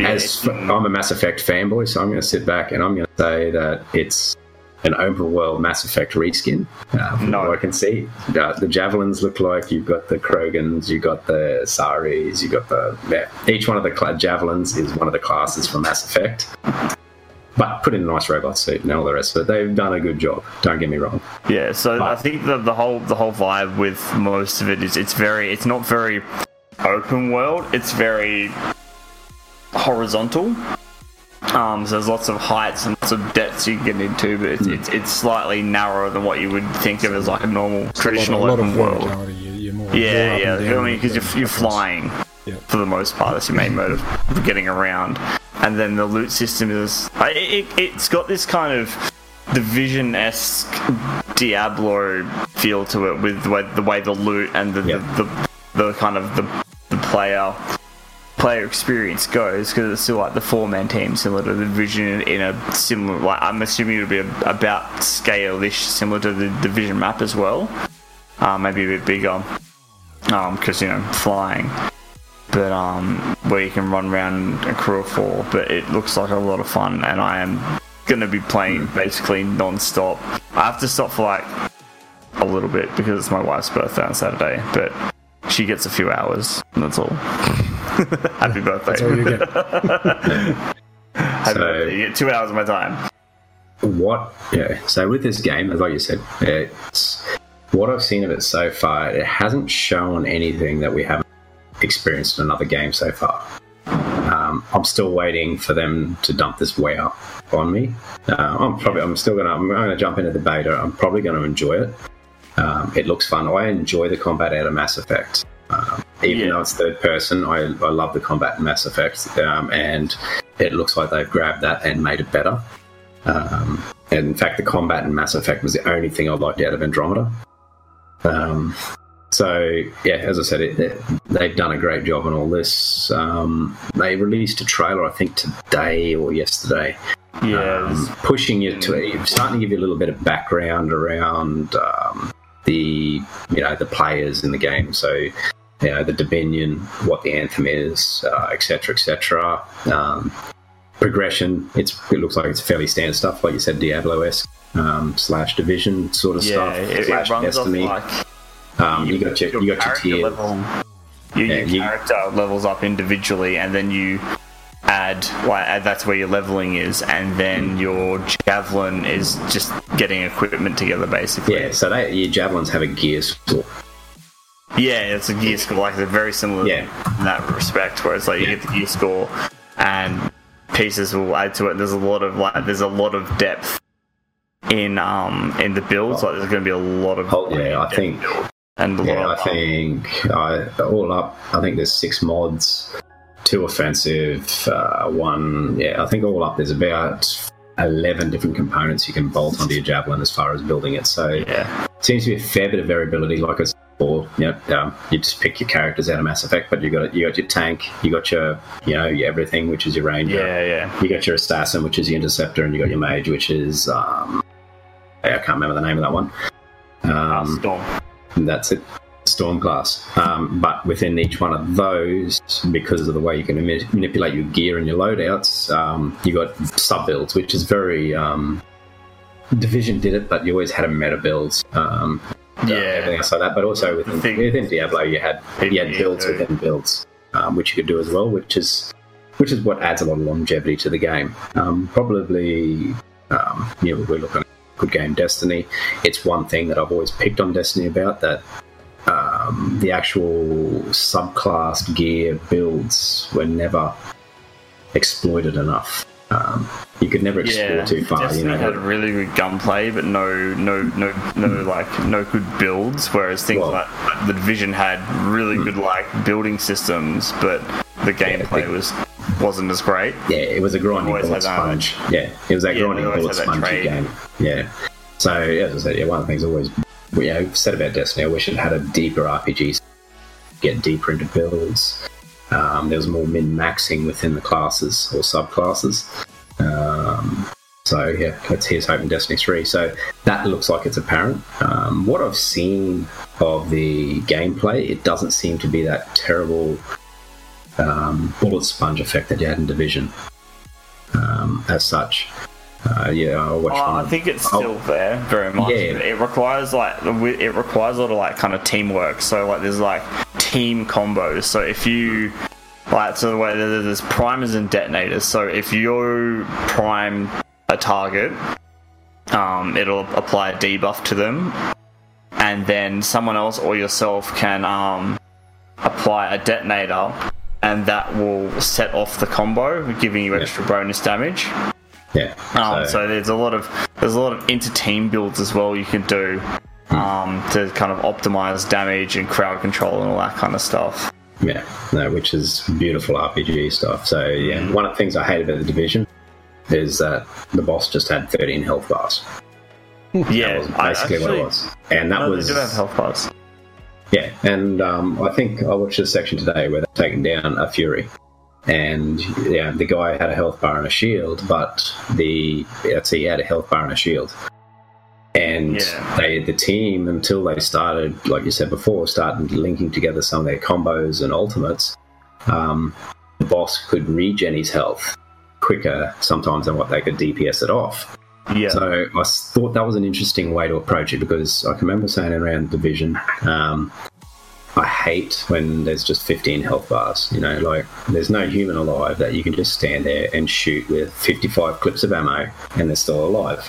As I'm a Mass Effect fanboy, so I'm going to sit back and I'm going to say that it's an open world Mass Effect reskin. Uh, no, what I can see uh, the javelins look like you've got the Krogans, you've got the Saris, you've got the yeah, each one of the cl- javelins is one of the classes from Mass Effect. But put in a nice robot suit and all the rest. But they've done a good job. Don't get me wrong. Yeah. So but, I think the the whole the whole vibe with most of it is it's very it's not very open world. It's very horizontal, um, so there's lots of heights and lots of depths you can get into, but it's it's, it's slightly narrower than what you would think of as like a normal it's traditional a lot, a lot open world. You're, you're more yeah, yeah. I mean, because you're, you're flying yeah. for the most part. That's your main mode of getting around, and then the loot system is it, it, it's got this kind of Division-esque Diablo feel to it with the way the, way the loot and the, yeah. the, the the kind of the the player. player experience goes, because it's still like the four-man team, similar to the Division in a similar, like I'm assuming it'll be a, about scale-ish, similar to the Division map as well, uh, maybe a bit bigger, um, because you know flying, but um, where you can run around and crew a four, but it looks like a lot of fun, and I am gonna be playing basically non-stop. I have to stop for like a little bit because it's my wife's birthday on Saturday, but she gets a few hours, and that's all. Happy birthday. That's all you get. Happy so, birthday. You get two hours of my time. What? Yeah. So with this game, like you said, it's, what I've seen of it so far, it hasn't shown anything that we haven't experienced in another game so far. Um, I'm still waiting for them to dump this way up on me. Uh, I'm probably. I'm still gonna. I'm gonna jump into the beta. I'm probably gonna enjoy it. Um, it looks fun. I enjoy the combat out of Mass Effect. Um, even yeah. though it's third person, I, I love the combat in Mass Effect. Um, and it looks like they've grabbed that and made it better. Um, and in fact, the combat in Mass Effect was the only thing I liked out of Andromeda. Um, so, yeah, as I said, it, it, they've done a great job on all this. Um, they released a trailer, I think, today or yesterday. Yeah. Um, pushing you to... Starting to give you a little bit of background around... Um, the you know the players in the game, so you know the Dominion, what the Anthem is, etc uh, etc et um progression. It's it looks like it's fairly standard stuff, like you said, Diablo-esque um slash Division sort of yeah, stuff it, slash it runs Destiny off like um you, you got your, your you got your tier level you, yeah, your you, character levels up individually, and then you add like that's where your leveling is, and then your javelin is just getting equipment together basically. Yeah, so they, your javelins have a gear score. Yeah, it's a gear score, like they're very similar yeah. in that respect, where it's like yeah. you get the gear score and pieces will add to it. There's a lot of like there's a lot of depth in um in the builds, like there's going to be a lot of oh, yeah I think and yeah I think uh, all up I think there's six mods. Two offensive, uh, one, yeah, I think all up there's about eleven different components you can bolt onto your javelin as far as building it. So yeah. it seems to be a fair bit of variability, like I said before. You know, um, you just pick your characters out of Mass Effect, but you got you got your tank, you got your, you know, your everything, which is your ranger. Yeah, yeah. You got your assassin, which is your interceptor, and you got your mage, which is, um, I can't remember the name of that one. Um, Storm. That's it. Storm class, um, but within each one of those, because of the way you can ma- manipulate your gear and your loadouts, um, you got sub builds, which is very um, Division did it, but you always had a meta builds, um, yeah, uh, everything else like that. But also within, within Diablo, you had you had builds within builds, um, which you could do as well, which is which is what adds a lot of longevity to the game. Um, probably, um, you know, we're looking at a good game, Destiny. It's one thing that I've always picked on Destiny about that. Um, the actual subclass gear builds were never exploited enough. Um, you could never explore yeah, too far. Destiny, you know, had really good gunplay, but no, no, no, no, mm. like no good builds. Whereas things well, like, like the Division had really mm. good like building systems, but the gameplay yeah, was wasn't as great. Yeah, it was a grinding bullet sponge. Um, yeah, it was that yeah, grinding bullet sponge game. Yeah. So yeah, as I said, yeah, one of the things always you know said about Destiny, I wish it had a deeper R P G, get deeper into builds. Um, there was more min-maxing within the classes or subclasses. Um, so yeah, let's here's hoping Destiny three. So that looks like it's apparent. Um, what I've seen of the gameplay, it doesn't seem to be that terrible um, bullet sponge effect that you had in Division. Um, as such, uh, yeah, I watched. Oh, I think it's still oh, there very much. Yeah. It requires like it requires a lot of like kind of teamwork. So like there's like. Team combos. So if you like, so the way there's primers and detonators. So if you prime a target, um, it'll apply a debuff to them, and then someone else or yourself can um, apply a detonator, and that will set off the combo, giving you extra yeah. bonus damage. Yeah. Um, so. so there's a lot of there's a lot of inter-team builds as well you can do. Um, to kind of optimize damage and crowd control and all that kind of stuff. Yeah, no, which is beautiful R P G stuff. So yeah, one of the things I hate about the Division is that the boss just had thirteen health bars. Yeah, that was basically actually, what it was, and that no, was. They did have health bars. Yeah, and um, I think I watched a section today where they're taking down a Fury, and yeah, the guy had a health bar and a shield, but the let's see, he had a health bar and a shield. And yeah. they, the team, until they started, like you said before, started linking together some of their combos and ultimates, um, the boss could regen his health quicker sometimes than what they could D P S it off. Yeah. So I thought that was an interesting way to approach it, because I can remember saying around Division, um, I hate when there's just fifteen health bars. You know, like there's no human alive that you can just stand there and shoot with fifty-five clips of ammo and they're still alive.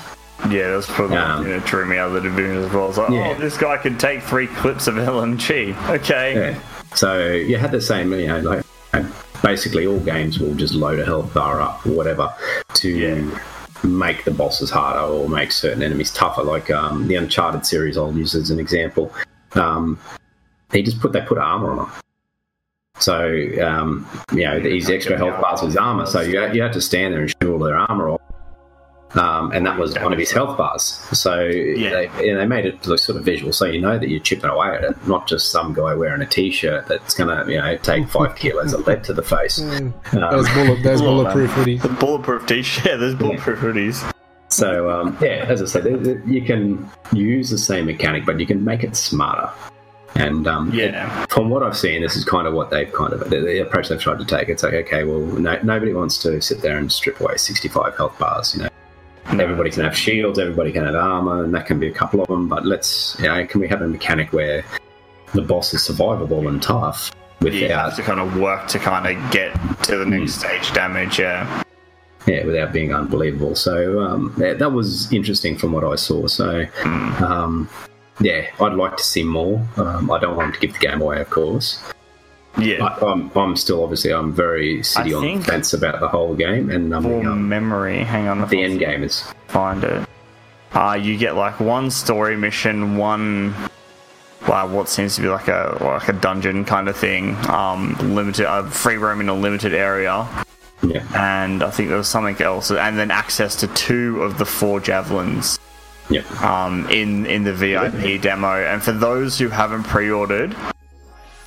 Yeah, that's probably um, you know, drew me out of the Division as well. It's like, yeah. oh, this guy can take three clips of L M G. Okay. Yeah. So you had the same, you know, like basically all games will just load a health bar up or whatever to yeah. make the bosses harder or make certain enemies tougher. Like um, the Uncharted series, I'll use as an example. Um, they just put they put armor on them. So um, you know, these extra health bars with armor. So you you had to stand there and shoot all their armor off. Um, and that was one of his health bars. So yeah. they, and they made it look sort of visual, so you know that you're chipping away at it, not just some guy wearing a T-shirt that's going to, you know, take five kilos of lead to the face. Mm. Um, those bullet, those bulletproof hoodies. The bulletproof T-shirt. Yeah, those bulletproof yeah. hoodies. So um, yeah, as I said, they, they, you can use the same mechanic, but you can make it smarter. And um, yeah. it, from what I've seen, this is kind of what they've kind of the, the approach they've tried to take. It's like, okay, well, no, nobody wants to sit there and strip away sixty-five health bars, you know. Everybody can have shields, everybody can have armor, and that can be a couple of them, but let's, you know, can we have a mechanic where the boss is survivable and tough without... You have to kind of work to kind of get to the next mm. stage damage, yeah. Yeah, without being unbelievable. So, um, yeah, that was interesting from what I saw, so, mm. um, yeah, I'd like to see more. Um, I don't want to give the game away, of course. Yeah, I, I'm. I'm still obviously. I'm very city on the fence about the whole game, and I'm for memory. Hang on, the end game is find it. Uh you get like one story mission, one, well, what seems to be like a like a dungeon kind of thing. Um, limited, uh, free roam in a limited area. Yeah, and I think there was something else, and then access to two of the four javelins. Yeah. Um, in in the V I P yeah. demo, and for those who haven't pre-ordered.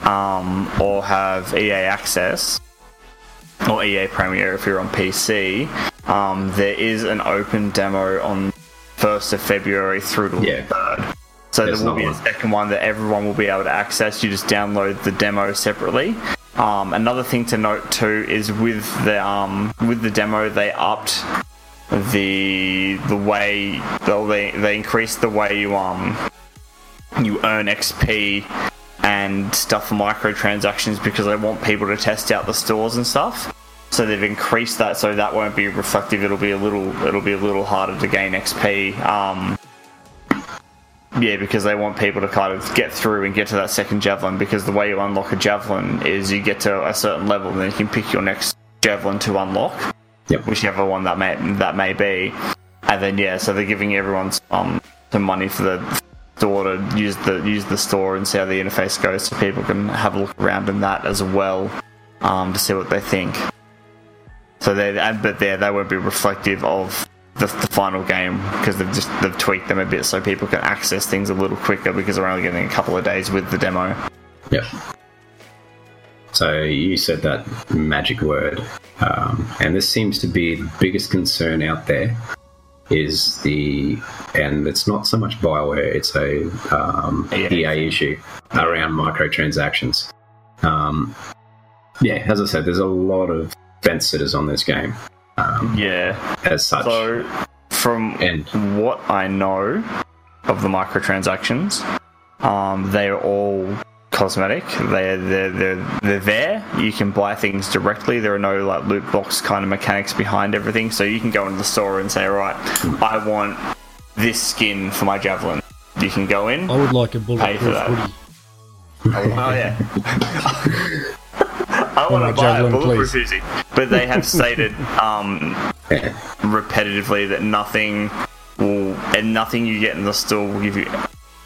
Um, or have E A Access or E A Premiere if you're on P C. Um, there is an open demo on first of February through the yeah. third. So There's there will be one. a second one that everyone will be able to access. You just download the demo separately. Um, another thing to note too is with the um, with the demo they upped the the way they they increased the way you um you earn X P. And stuff for microtransactions because they want people to test out the stores and stuff. So they've increased that, so that won't be reflective. It'll be a little, it'll be a little harder to gain X P. Um, yeah, because they want people to kind of get through and get to that second javelin. Because the way you unlock a javelin is you get to a certain level, and then you can pick your next javelin to unlock, yep. whichever one that may that may be. And then yeah, so they're giving everyone some some money for the store to use the use the store and see how the interface goes, so people can have a look around in that as well, um, to see what they think. So they, but there they won't be reflective of the, the final game, because they've just they've tweaked them a bit so people can access things a little quicker, because they're only getting a couple of days with the demo. Yep. So you said that magic word, um, and this seems to be the biggest concern out there. Is the and it's not so much BioWare, it's a um, yeah. E A issue around microtransactions. Um, yeah, as I said, there's a lot of fence sitters on this game. Um, yeah, as such. So, from and, what I know of the microtransactions, um, they're all cosmetic. They're they're they're they're there. You can buy things directly. There are no like loot box kind of mechanics behind everything. So you can go into the store and say, right, I want this skin for my javelin. You can go in. I would like a bulletproof hoodie. Oh yeah. I want to buy a bulletproof hoodie. But they have stated um, repetitively that nothing will and nothing you get in the store will give you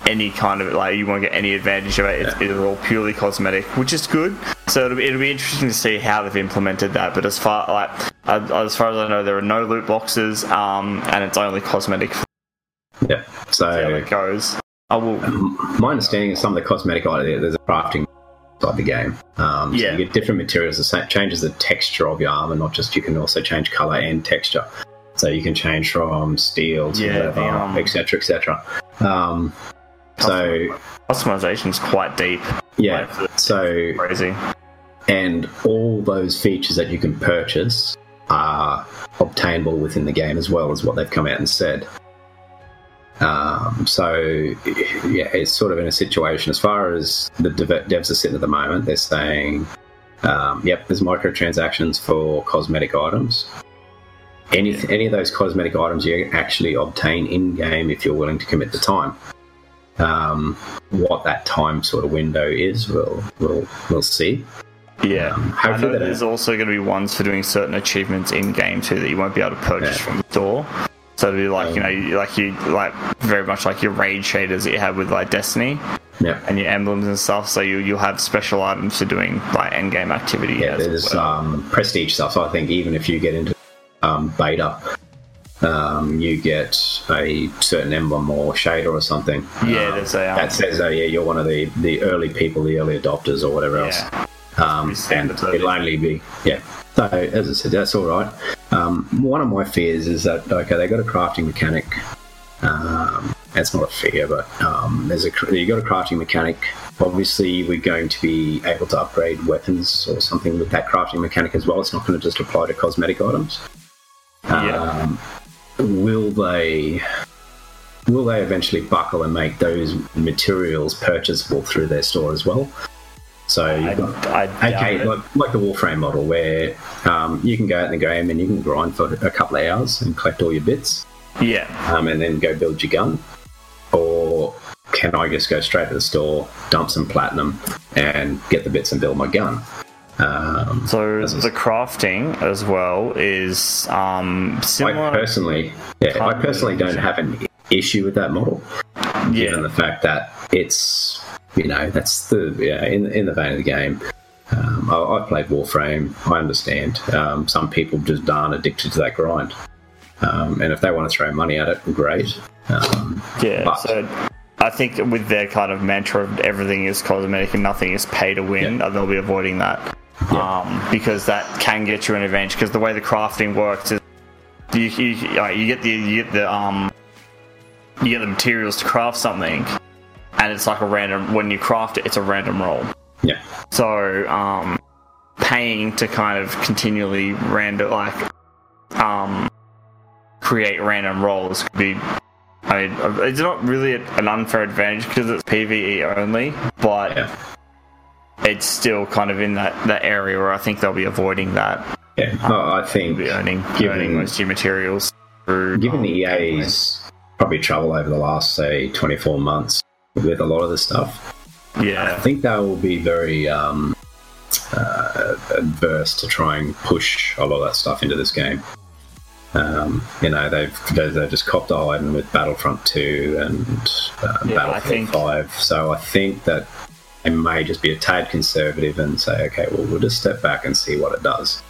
any kind of, like, you won't get any advantage of it. It's, it's all purely cosmetic, which is good. So it'll be, it'll be interesting to see how they've implemented that. But as far like as far as I know, there are no loot boxes, um, and it's only cosmetic. Yeah. So how it goes. I will. My understanding is some of the cosmetic idea. There's a crafting of the game. Um, yeah. So you get different materials. It changes the texture of your armor, not just. You can also change color and texture. So you can change from steel to leather, et cetera, et cetera. Um. So customization's quite deep. Yeah. Like, so crazy. And all those features that you can purchase are obtainable within the game as well, as what they've come out and said. Um, so yeah, it's sort of in a situation as far as the dev- devs are sitting at the moment. They're saying, um, "Yep, there's microtransactions for cosmetic items. Any yeah. any of those cosmetic items you actually obtain in game if you're willing to commit the time." Um, what that time sort of window is, we'll we'll we'll see. Yeah, um, hopefully I know there's it... also going to be ones for doing certain achievements in game too that you won't be able to purchase yeah. from the store. So it'll be like um, you know, like you like very much like your raid shaders that you have with like Destiny, yeah, and your emblems and stuff. So you you'll have special items for doing like end game activity. Yeah, as there's well. um, prestige stuff. So I think even if you get into um, beta. Um, you get a certain emblem or shader or something. Yeah, um, a, um, that says, "Oh yeah, you're one of the, the early people, the early adopters, or whatever else." Yeah. Um, and it'll only be yeah. So as I said, that's all right. Um, one of my fears is that okay, they got a crafting mechanic. Um, that's not a fear, but um, there's a you got a crafting mechanic. Obviously, we're going to be able to upgrade weapons or something with that crafting mechanic as well. It's not going to just apply to cosmetic items. Yeah. Um, Will they will they eventually buckle and make those materials purchasable through their store as well? So you've got, I, I okay, like, like the Warframe model where um, you can go out in the game and you can grind for a couple of hours and collect all your bits. Yeah. Um, and then go build your gun. Or can I just go straight to the store, dump some platinum and get the bits and build my gun? Um, so the crafting as well is um, similar. I personally, yeah, I personally don't have an issue with that model, yeah. given the fact that it's you know that's the yeah, in in the vein of the game. Um, I, I've played Warframe. I understand um, some people just aren't addicted to that grind, um, and if they want to throw money at it, great. Um, yeah. But, so- I think with their kind of mantra of everything is cosmetic and nothing is pay to win, yeah. they'll be avoiding that yeah. um, because that can get you an advantage. Because the way the crafting works is you, you, you get the you get the um you get the materials to craft something, and it's like a random when you craft it, it's a random roll. Yeah. So um, paying to kind of continually random like um create random rolls could be. I mean, it's not really an unfair advantage because it's PvE only, but yeah. it's still kind of in that, that area where I think they'll be avoiding that. Yeah, um, oh, I think be earning, given, earning most new materials. Through, given um, the E A's probably trouble over the last, say, twenty-four months with a lot of the stuff, yeah, I think they will be very um, uh, adverse to try and push a lot of that stuff into this game. Um, you know, they've they've just copped Ireland with Battlefront two and uh, yeah, Battlefield five. So I think that it may just be a tad conservative and say, okay, well, we'll just step back and see what it does.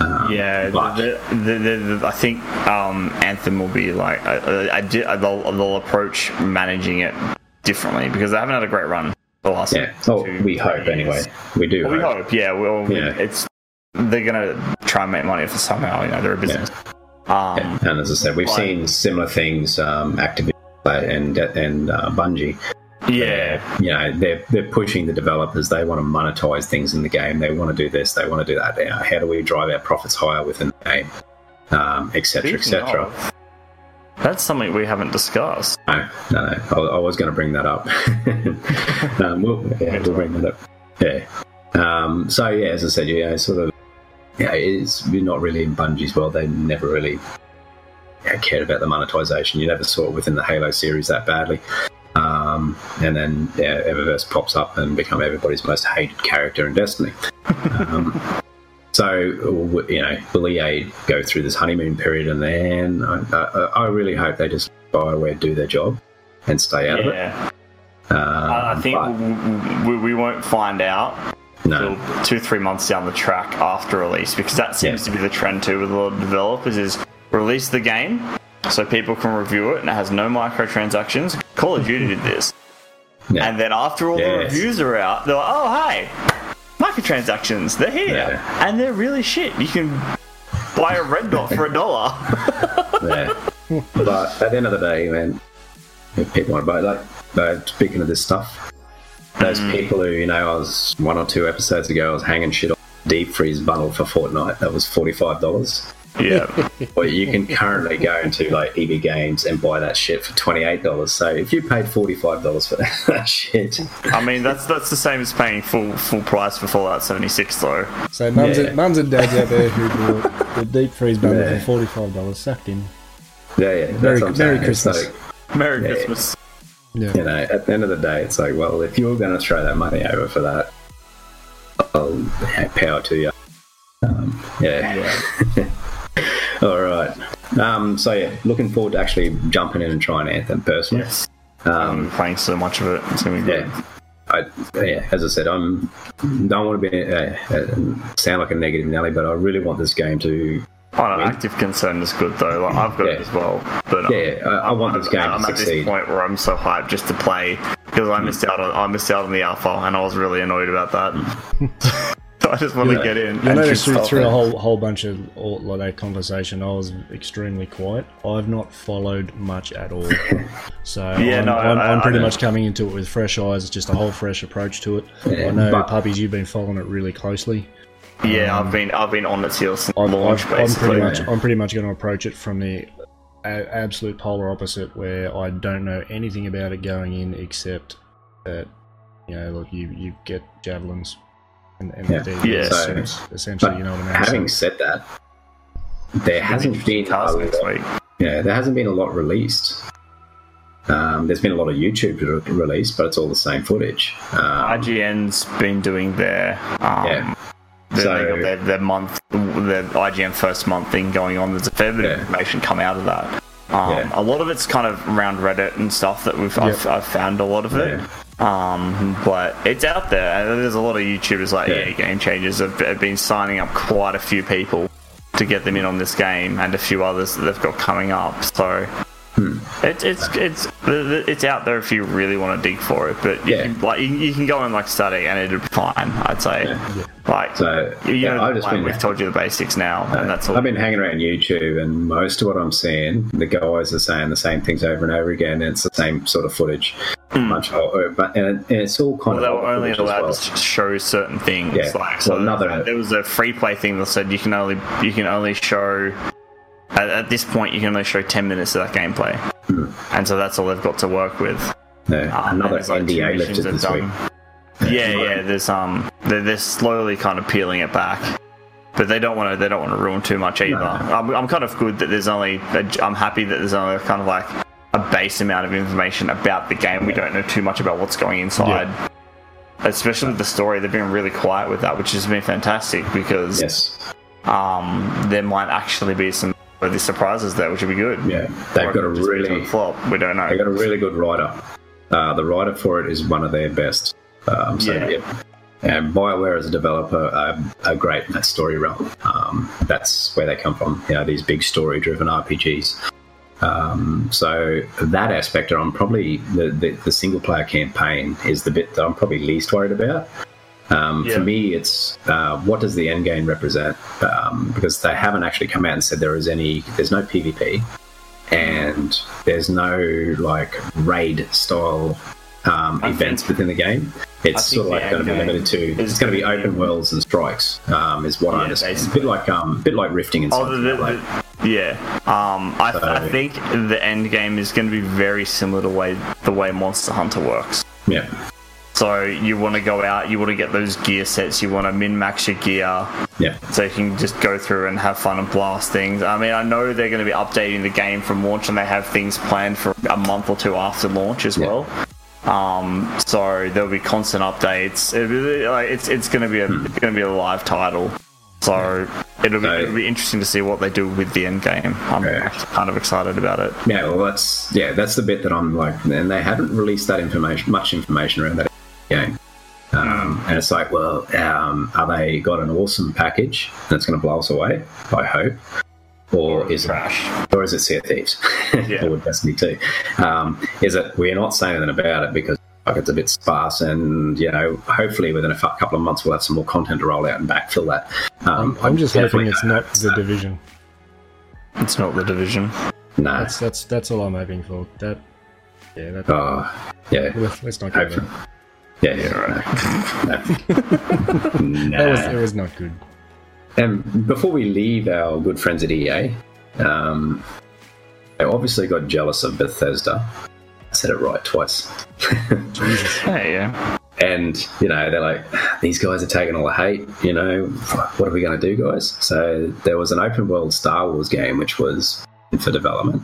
Um, yeah, the, the, the, the, I think um, Anthem will be like, I, I, I do, they'll, they'll approach managing it differently because they haven't had a great run the last yeah. oh, two we hope years. Anyway. We do well, hope. We hope, yeah. Well, yeah. We, it's they're going to try and make money for somehow, you know, they're a business. Yeah. Um, yeah. And as I said, we've like, seen similar things, um, Activision and and uh, Bungie. Yeah, you know, they're they're pushing the developers. They want to monetize things in the game. They want to do this. They want to do that. You know, how do we drive our profits higher within the game, um, et cetera, et cetera. That's something we haven't discussed. No, no, no. I, I was going to bring that up. um, we'll, yeah, we'll bring that up. Yeah. Um, so yeah, as I said, you know, sort of. Yeah, it's you're not really in Bungie's world. They never really yeah, cared about the monetization. You never saw it within the Halo series that badly. Um, and then yeah, Eververse pops up and become everybody's most hated character in Destiny. Um, so, you know, will E A go through this honeymoon period? And then I, I, I really hope they just BioWare do their job and stay out yeah. of it. Um, I think but, we, we won't find out. No. Two, three months down the track after release, because that seems yeah. to be the trend too with a lot of developers is release the game so people can review it and it has no microtransactions. Call of Duty did this. Yeah. And then after all yes. the reviews are out, they're like, oh, hey, microtransactions, they're here. Yeah. And they're really shit. You can buy a red dot for a dollar. yeah. But at the end of the day, man, if people want to buy like, like, speaking of this stuff, those people who, you know, I was one or two episodes ago, I was hanging shit on deep freeze bundle for Fortnite. That was forty-five dollars. Yeah. Well, you can currently go into like E B Games and buy that shit for twenty-eight dollars. So if you paid forty-five dollars for that, that shit, I mean, that's that's the same as paying full full price for Fallout seventy-six, though. So mums yeah. and, mums and dads out there who bought the deep freeze bundle yeah. for forty-five dollars sucked in. Yeah, yeah. Merry, Merry Christmas. Like, Merry yeah. Christmas. Yeah. You know, at the end of the day, it's like, well, if you're going to throw that money over for that, I'll have power to you. Um, yeah. yeah. All right. Um, so, yeah, looking forward to actually jumping in and trying Anthem personally. Yes. Um, playing so much of it. It's going to be yeah. great. I, yeah, as I said, I don't want to be uh, uh, sound like a negative Nelly, but I really want this game to... On an active concern is good though. Like I've got yeah. it as well. But yeah, I'm, I want this game I'm to succeed. I'm at this point where I'm so hyped just to play because I missed out on I missed out on the alpha and I was really annoyed about that. So I just want you to know, get in. I noticed through, through a whole whole bunch of all, like that conversation, I was extremely quiet. I've not followed much at all, so yeah, I'm, no, I'm, I, I'm pretty I much coming into it with fresh eyes. Just a whole fresh approach to it. Yeah, I know, but, puppies, you've been following it really closely. Yeah, um, I've been I've been on its heels since I'm, launch. I'm, I'm pretty much I'm pretty much going to approach it from the a- absolute polar opposite, where I don't know anything about it going in except that you know, look, you, you get javelins and, and yeah. the yeah, so, essentially, you know what I mean. Having so, said that, there hasn't been a lot, yeah, there hasn't been a lot released. Um, there's been a lot of YouTube re- released, but it's all the same footage. Um, I G N's been doing their. Um, yeah. They've so, got their, their month, their I G N first month thing going on. There's a fair bit yeah. of information come out of that. Um, yeah. A lot of it's kind of around Reddit and stuff that we've yep. I've, I've found a lot of it. Yeah. Um, but it's out there. There's a lot of YouTubers like yeah, yeah Game Changers have, have been signing up quite a few people to get them in on this game and a few others that they've got coming up. So hmm. it, it's it's it's out there if you really want to dig for it. But you yeah. can, like you, you can go and like study and it'll be fine. I'd say. Yeah. Yeah. Like, so, you yeah, know, I've just like been, we've told you the basics now, uh, and that's all. I've been hanging around YouTube, and most of what I'm seeing, the guys are saying the same things over and over again, and it's the same sort of footage. Mm. Much, but and it's all kind well, of. They were only allowed well. to show certain things. Yeah. Like, so well, another, there, there was a free play thing that said you can only you can only show at, at this point you can only show ten minutes of that gameplay, mm. and so that's all they've got to work with. Yeah. Um, another like N D A lifted this week. Yeah, yeah. There's um, they're, they're slowly kind of peeling it back, but they don't want to. They don't want to ruin too much either. No. I'm, I'm kind of good that there's only. A, I'm happy that there's only kind of like a base amount of information about the game. Yeah. We don't know too much about what's going inside. Yeah. especially with the story, they've been really quiet with that, which has been fantastic because yes. um, there might actually be some of the surprises there, which would be good. Yeah, they've or got a really flop. We don't know. They've got a really good writer. Uh, the writer for it is one of their best. Um, so yeah. yeah. And BioWare as a developer are, are great in that story realm. Um, that's where they come from, you know, these big story-driven R P Gs. Um, so that aspect, I'm probably, the, the, the single-player campaign is the bit that I'm probably least worried about. Um, yeah. For me, it's uh, what does the end game represent? Um, because they haven't actually come out and said there is any, there's no PvP, and there's no, like, raid-style um, events think, within the game. It's sort of like going to be limited to, it's going to be open worlds and strikes, um, is what yeah, I understand. Basically. It's a bit like, um, a bit like Rifting and stuff. Oh, the, like. Yeah, um, I, so, I think the end game is going to be very similar to way, the way Monster Hunter works. Yeah. So you want to go out, you want to get those gear sets, you want to min-max your gear, yeah. so you can just go through and have fun and blast things. I mean, I know they're going to be updating the game from launch, and they have things planned for a month or two after launch as yeah. well. Um, so there'll be constant updates. It, like, it's it's going to be a hmm. it's going to be a live title. So it'll be, so, it'll be interesting to see what they do with the end game. I'm yeah. kind of excited about it. Yeah, well, that's yeah, that's the bit that I'm like, and they haven't released that information, much information around that game. Um, and it's like, well, um, are they got an awesome package that's going to blow us away? I hope. Or is Crash. It, or is it Sea of Thieves? Yeah. Or Destiny two? Um, is it? We're not saying anything about it because. Like it's a bit sparse, and you know, hopefully within a f- couple of months we'll have some more content to roll out and backfill that. Um, I'm, I'm just hoping it's not the that. Division. It's not the Division. No, that's that's, that's all I'm hoping for. That, yeah, that. Oh, yeah. Let's not go there. Yeah, yeah, right. No. No. That was, it was not good. And before we leave our good friends at E A, um, they obviously got jealous of Bethesda. Said it right twice. Jesus. Hey, yeah. And, you know, they're like, these guys are taking all the hate, you know, what are we going to do, guys? So there was an open world Star Wars game which was for development.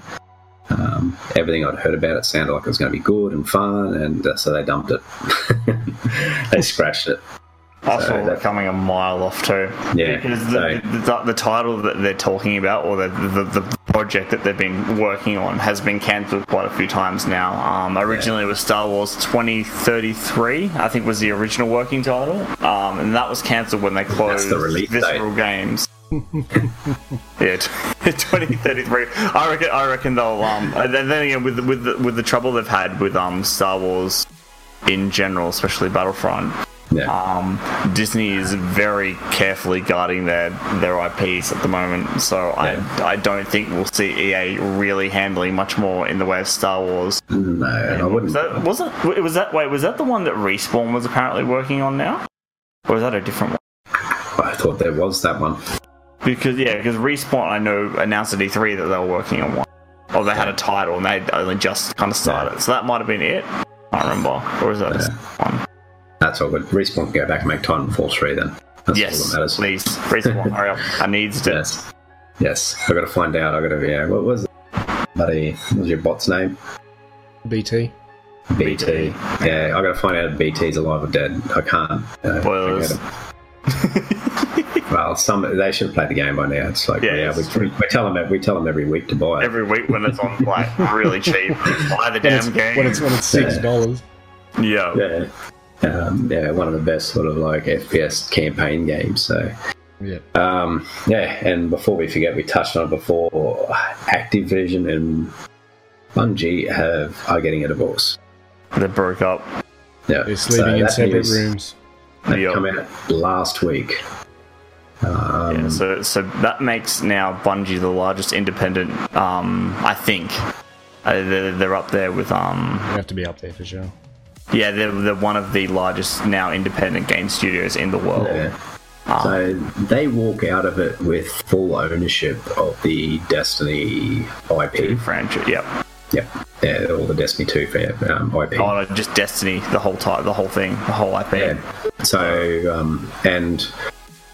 Um, everything I'd heard about it sounded like it was going to be good and fun, and uh, so they dumped it. They scratched it. I so saw that coming a mile off too. Yeah. Because the, so, the, the, the title that they're talking about, or the, the, the project that they've been working on, has been cancelled quite a few times now. Um, originally yeah. it was Star Wars twenty thirty-three, I think was the original working title. Um, and that was cancelled when they closed the Visceral Games. Yeah, twenty thirty-three. I reckon, I reckon they'll... Um, and then again, with, with, the, with the trouble they've had with um, Star Wars in general, especially Battlefront... Yeah. Um, Disney is very carefully guarding their, their I Ps at the moment, so yeah. I I don't think we'll see E A really handling much more in the way of Star Wars. No, and I wouldn't. Was that, was it, was that, wait, was that the one that Respawn was apparently working on now? Or is that a different one? I thought there was that one. Because, yeah, because Respawn, I know, announced at E three that they were working on one. Or they yeah. had a title and they only just kind of started. Yeah. So that might have been it. I can't remember. Or is that yeah. one? That's all good. Respawn can go back and make Titanfall three then. That's yes, all that matters. Please. Respawn, hurry up. I need to. Yes. Yes. I've got to find out. I've got to, yeah. What was it? Buddy, what was your bot's name? B T. B T. B T. Yeah, I've got to find out if B T's alive or dead. I can't. Uh, Spoilers. Well, some they should have played the game by now. It's like, yeah, yeah it's we, we tell them we tell them every week to buy it. Every week when it's on, like, really cheap. Buy the damn when game. When it's, when it's six dollars. Yeah. Yeah. yeah. Um, yeah, one of the best sort of like F P S campaign games. So, yeah, um, yeah. And before we forget, we touched on it before. Activision and Bungie have are getting a divorce. They broke up. Yeah, they're sleeping so in separate news, rooms. They yep. come out last week. Um, yeah, so, so that makes now Bungie the largest independent. Um, I think uh, they're, they're up there with. Um, they have to be up there for sure. Yeah, they're, they're one of the largest now independent game studios in the world. Yeah. Um, so they walk out of it with full ownership of the Destiny I P franchise. Yep. Yep. Yeah, all the Destiny two um, I P. Oh, no, just Destiny, the whole type, the whole thing, the whole I P. Yeah. So um, and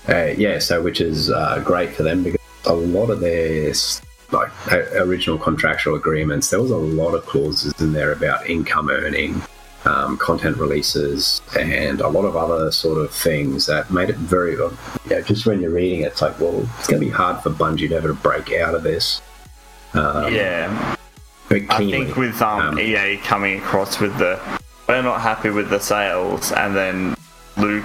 uh, yeah, so which is uh, great for them because a lot of their. Like original contractual agreements, there was a lot of clauses in there about income earning. um, content releases, and a lot of other sort of things that made it very, you know, just when you're reading it, it's like, well, it's going to be hard for Bungie to ever break out of this. Um, yeah. But I think with um, um, E A coming across with the, we're not happy with the sales, and then Luke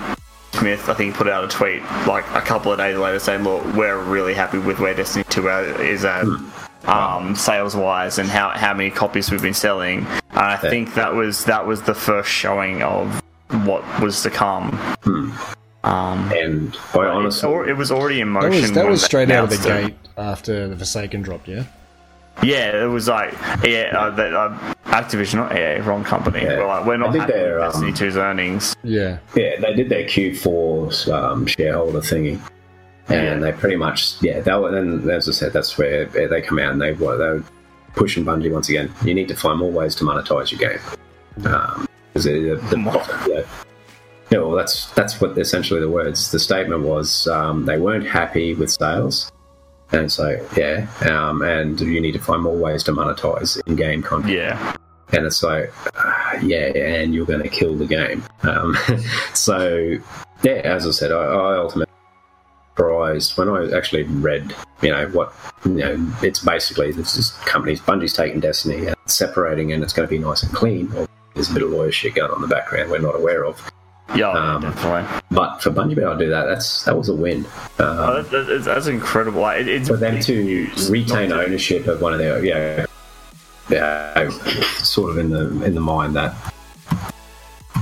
Smith, I think, put out a tweet like a couple of days later saying, look, we're really happy with where Destiny two is at, hmm. um, sales-wise, and how, how many copies we've been selling. And I yeah. think that was that was the first showing of what was to come. Hmm. Um, and I honestly... It, it was already in motion. That was, that was straight out of the gate after the Forsaken dropped, yeah? Yeah, it was like, yeah, uh, the, uh, Activision, not E A, wrong company. Yeah. We're, like, we're not happy their, with Destiny two's um, earnings. Yeah. Yeah, they did their Q four um, shareholder thingy. And yeah. they pretty much, yeah, that were, and as I said, that's where they come out and they were, they were pushing Bungie once again. You need to find more ways to monetize your game. Because um, the profit, yeah. Yeah, well, that's that's what essentially the words. The statement was um, they weren't happy with sales. And so, yeah, um, and you need to find more ways to monetize in-game content. Yeah. And it's like, uh, yeah, and you're going to kill the game. Um, so, yeah, as I said, I, I ultimately surprised when I actually read, you know, what, you know, it's basically, this is companies, Bungie's taking Destiny and separating, and it's going to be nice and clean. Or there's a bit of lawyer shit going on in the background we're not aware of. Yeah, um, definitely. But for Bungie being able to do that, that's that was a win. Um, oh, that, that, that's incredible. Like, it, it's for them to retain ownership of one of their, yeah, you know, sort of in the in the mind that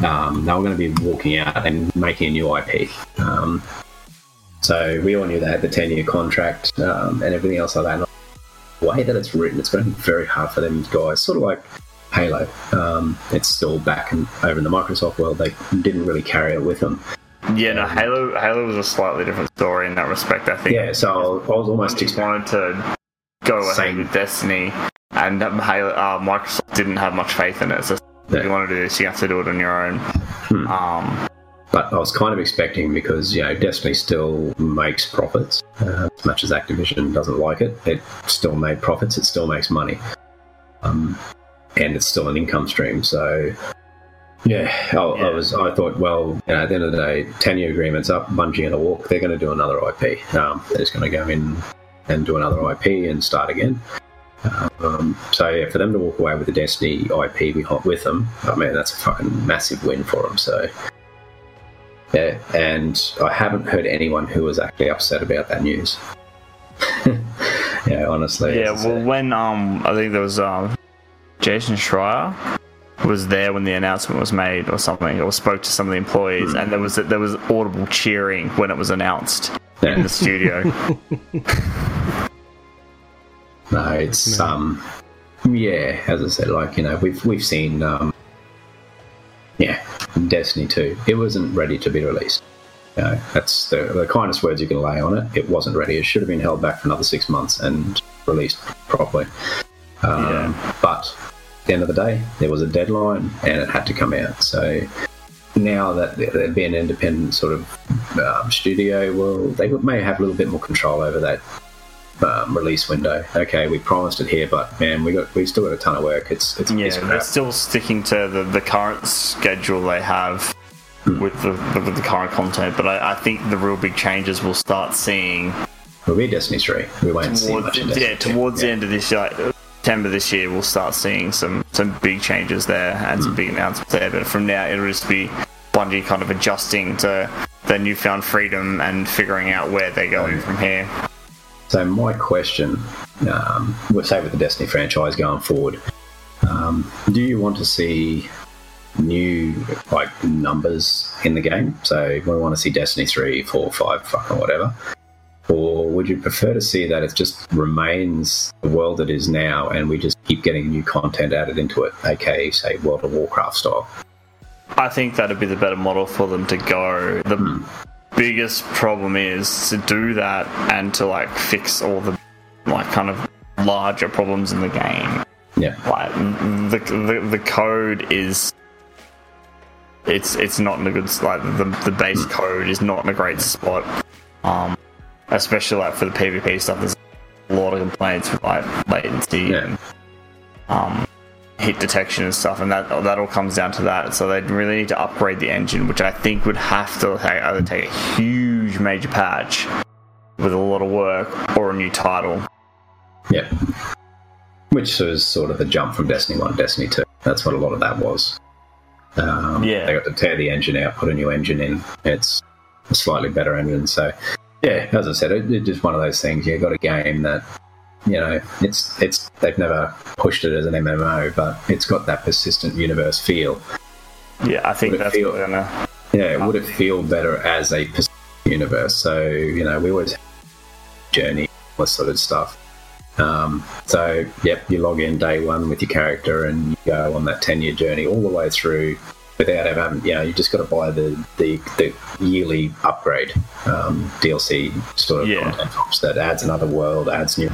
um, they were going to be walking out and making a new I P. Um, so we all knew they had the ten-year contract um, and everything else like that. And the way that it's written, it's going to be very hard for them guys, sort of like Halo. Um, it's still back and over in the Microsoft world. They didn't really carry it with them. Yeah, no, Halo Halo was a slightly different story in that respect, I think. Yeah, so I was almost just wanted to go ahead with Destiny, and Halo, uh, Microsoft didn't have much faith in it. So yeah. If you want to do this, you have to do it on your own. Hmm. Um, but I was kind of expecting, because, you know, Destiny still makes profits. Uh, as much as Activision doesn't like it, it still made profits. It still makes money. Um... And it's still an income stream, so yeah, I, yeah. I was. I thought, well, you know, at the end of the day, ten-year agreement's up. Bungie and a walk. They're going to do another I P. Um, they're just going to go in and do another I P and start again. Um, so yeah, for them to walk away with the Destiny I P with them, I mean, that's a fucking massive win for them. So yeah, and I haven't heard anyone who was actually upset about that news. Yeah, honestly. Yeah, well, when um, I think there was um. Jason Schreier was there when the announcement was made, or something, or spoke to some of the employees, mm. and there was there was audible cheering when it was announced yeah. in the studio. No, it's um, yeah, as I said, like, you know, we've we've seen um, yeah, Destiny two. It wasn't ready to be released. You know, that's the, the kindest words you can lay on it. It wasn't ready. It should have been held back for another six months and released properly. Um, yeah. But at the end of the day, there was a deadline and it had to come out. So now that there'd be an independent sort of um, studio, well, they may have a little bit more control over that um, release window. Okay, we promised it here, but man, we got we've still got a ton of work. It's it's yeah, they're still sticking to the, the current schedule they have mm. with the with the current content. But I, I think the real big changes we'll start seeing will be Destiny three. We won't towards, see much in Destiny yeah towards yeah. the end of this year. Like, September this year, we'll start seeing some, some big changes there and mm. some big announcements there. But from now, it'll just be Bungie kind of adjusting to their newfound freedom and figuring out where they're going from here. So my question, um, we'll say with the Destiny franchise going forward, um, do you want to see new like numbers in the game? So we want to see Destiny three, four, five, fucking whatever. Or would you prefer to see that it just remains the world it is now and we just keep getting new content added into it, aka, say, World of Warcraft style? I think that'd be the better model for them to go. The mm. biggest problem is to do that and to, like, fix all the, like, kind of larger problems in the game. Yeah. Like, the the, the code is... It's it's not in a good... Like, the, the base mm. code is not in a great spot. Um... Especially like for the PvP stuff, there's a lot of complaints with like latency yeah. and um, heat detection and stuff, and that that all comes down to that. So they really need to upgrade the engine, which I think would have to take, either take a huge major patch with a lot of work or a new title. Yeah. Which was sort of the jump from Destiny one to Destiny two. That's what a lot of that was. Um, yeah. They got to tear the engine out, put a new engine in. It's a slightly better engine. So, yeah, as I said, it, it's just one of those things. You've got a game that, you know, it's it's they've never pushed it as an M M O, but it's got that persistent universe feel. Yeah, I think that's feel, what we're gonna. Yeah, would it feel better as a persistent universe? So, you know, we always have journey, all this sort of stuff. Um, so, yep, you log in day one with your character and you go on that ten-year journey all the way through without ever having, you know, you've just got to buy the, the, the yearly upgrade um, D L C sort of yeah. content that adds another world, adds new...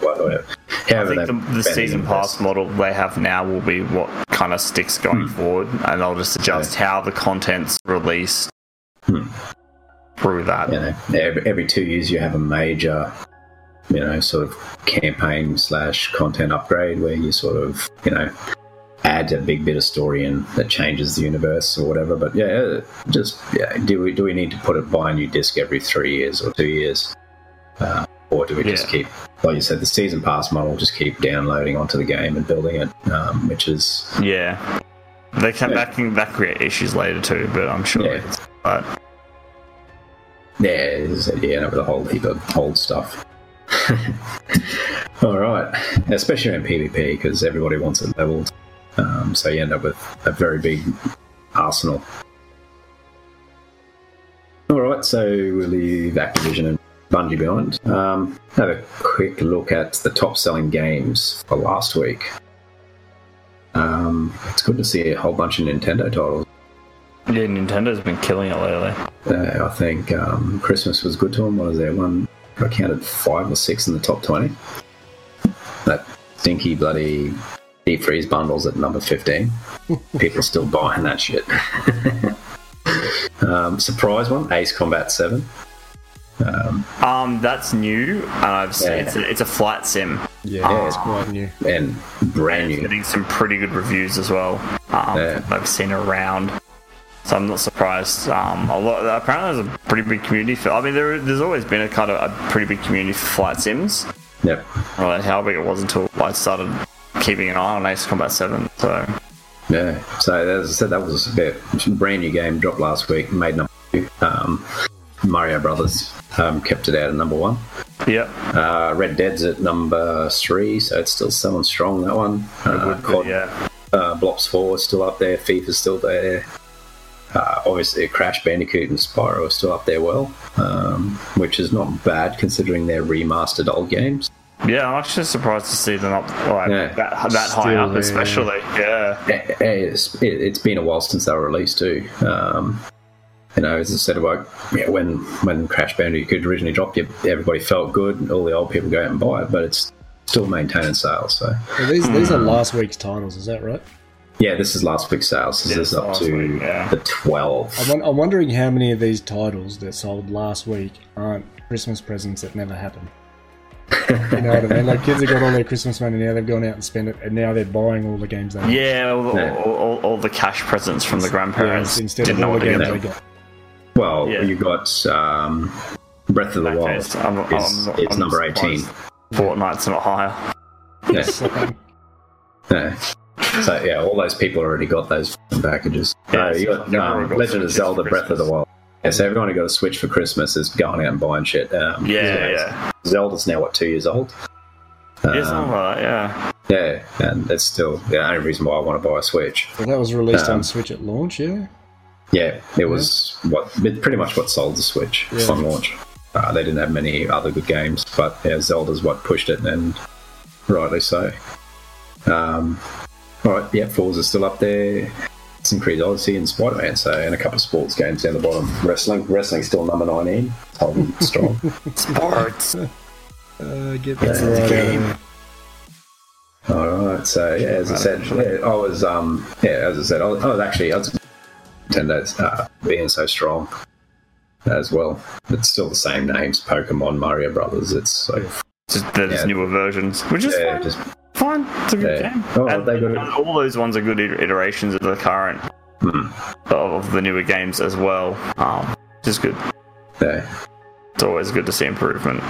Whatever. However, I think the, the season pass model they have now will be what kind of sticks going hmm. forward, and they'll just adjust yeah. how the content's released hmm. through that. You know, every, every two years you have a major... you know, sort of campaign slash content upgrade where you sort of, you know, add a big bit of story in that changes the universe or whatever. But yeah, just yeah, do we do we need to put it by a new disc every three years or two years? Uh, or do we yeah. just keep, like you said, the season pass model, just keep downloading onto the game and building it, um, which is... Yeah. They can, yeah. That can that create issues later too, but I'm sure yeah. it's... But... Yeah, you end up with a whole heap of old stuff. All right, especially in PvP, because everybody wants it leveled, um, so you end up with a very big arsenal. All right, so we'll leave Activision and Bungie behind. Um, have a quick look at the top-selling games for last week. Um, it's good to see a whole bunch of Nintendo titles. Yeah, Nintendo's been killing it lately. Uh, I think um, Christmas was good to them. What is there? One. I counted five or six in the top twenty. That stinky bloody deep freeze bundle's at number fifteen. People are still buying that shit. um, surprise one, Ace Combat seven. Um, um, that's new. And I've seen yeah. it's, a, it's a flight sim. Yeah, um, it's quite new and brand new. It's getting some pretty good reviews as well. Um, yeah. I've seen around. So I'm not surprised. Um, a lot, apparently, there's a pretty big community for. I mean, there, there's always been a kind of a pretty big community for flight sims. Yep. I don't know how big it was until I started keeping an eye on Ace Combat seven. So. Yeah. So as I said, that was a, bit, a brand new game dropped last week. Made number two. Um, Mario Brothers um, kept it out at number one. Yep. Uh, Red Dead's at number three, so it's still selling strong. That one. Uh, be, Cod, yeah. Uh, Blops Four is still up there. FIFA's still there. Uh, obviously, Crash Bandicoot and Spyro are still up there well, um, which is not bad considering they're remastered old games. Yeah, I'm actually surprised to see them up like, yeah. that, that high up, especially. Yeah, yeah. It's, it, it's been a while since they were released too. Um, you know, as I said, like, yeah, when when Crash Bandicoot originally dropped, everybody felt good, and all the old people go out and buy it, but it's still maintaining sales. So well, these these are last week's titles, is that right? Yeah, this is last week's sales. This yeah, is up to week, yeah. the twelfth. I'm, I'm wondering how many of these titles that sold last week aren't Christmas presents that never happened. You know what I mean? Like, kids have got all their Christmas money now, they've gone out and spent it, and now they're buying all the games they got. Yeah, all, yeah. All, all, all the cash presents from the grandparents. Yeah, instead didn't of all the games they got. Well, yeah. you got um, Breath of the Wild. It's number eighteen. Fortnite's not higher. Yes. Yeah. No. So, yeah, all those people already got those packages. Yeah, uh, you got, um, got Legend of Zelda Breath of the Wild. Yeah, so everyone who got a Switch for Christmas is going out and buying shit. Um, yeah, yeah. Zelda's now, what, two years old? Um, it's all right, yeah. Yeah, and that's still the only reason why I want to buy a Switch. Well, that was released um, on Switch at launch, yeah? Yeah, it was yeah. what pretty much what sold the Switch yeah. on launch. Uh, they didn't have many other good games, but yeah, Zelda's what pushed it, and rightly so. Um... Alright, yeah, Falls are still up there. It's increased Odyssey and Spider-Man, so, and a couple of sports games down the bottom. Wrestling, wrestling's still number nineteen. It's holding strong. Sports! Uh, get that yeah, right game. Alright, so, yeah, as I said, yeah, I was, um, yeah, as I said, I was, I was actually, I was Nintendo's uh, being so strong as well. It's still the same names, Pokemon, Mario Brothers, it's like... Just, they're yeah, just newer versions, which is yeah, fine. Just, Fine, it's a good yeah. game. Oh, and, and all those ones are good iterations of the current hmm. of the newer games as well. Um, just good. Yeah. It's always good to see improvement.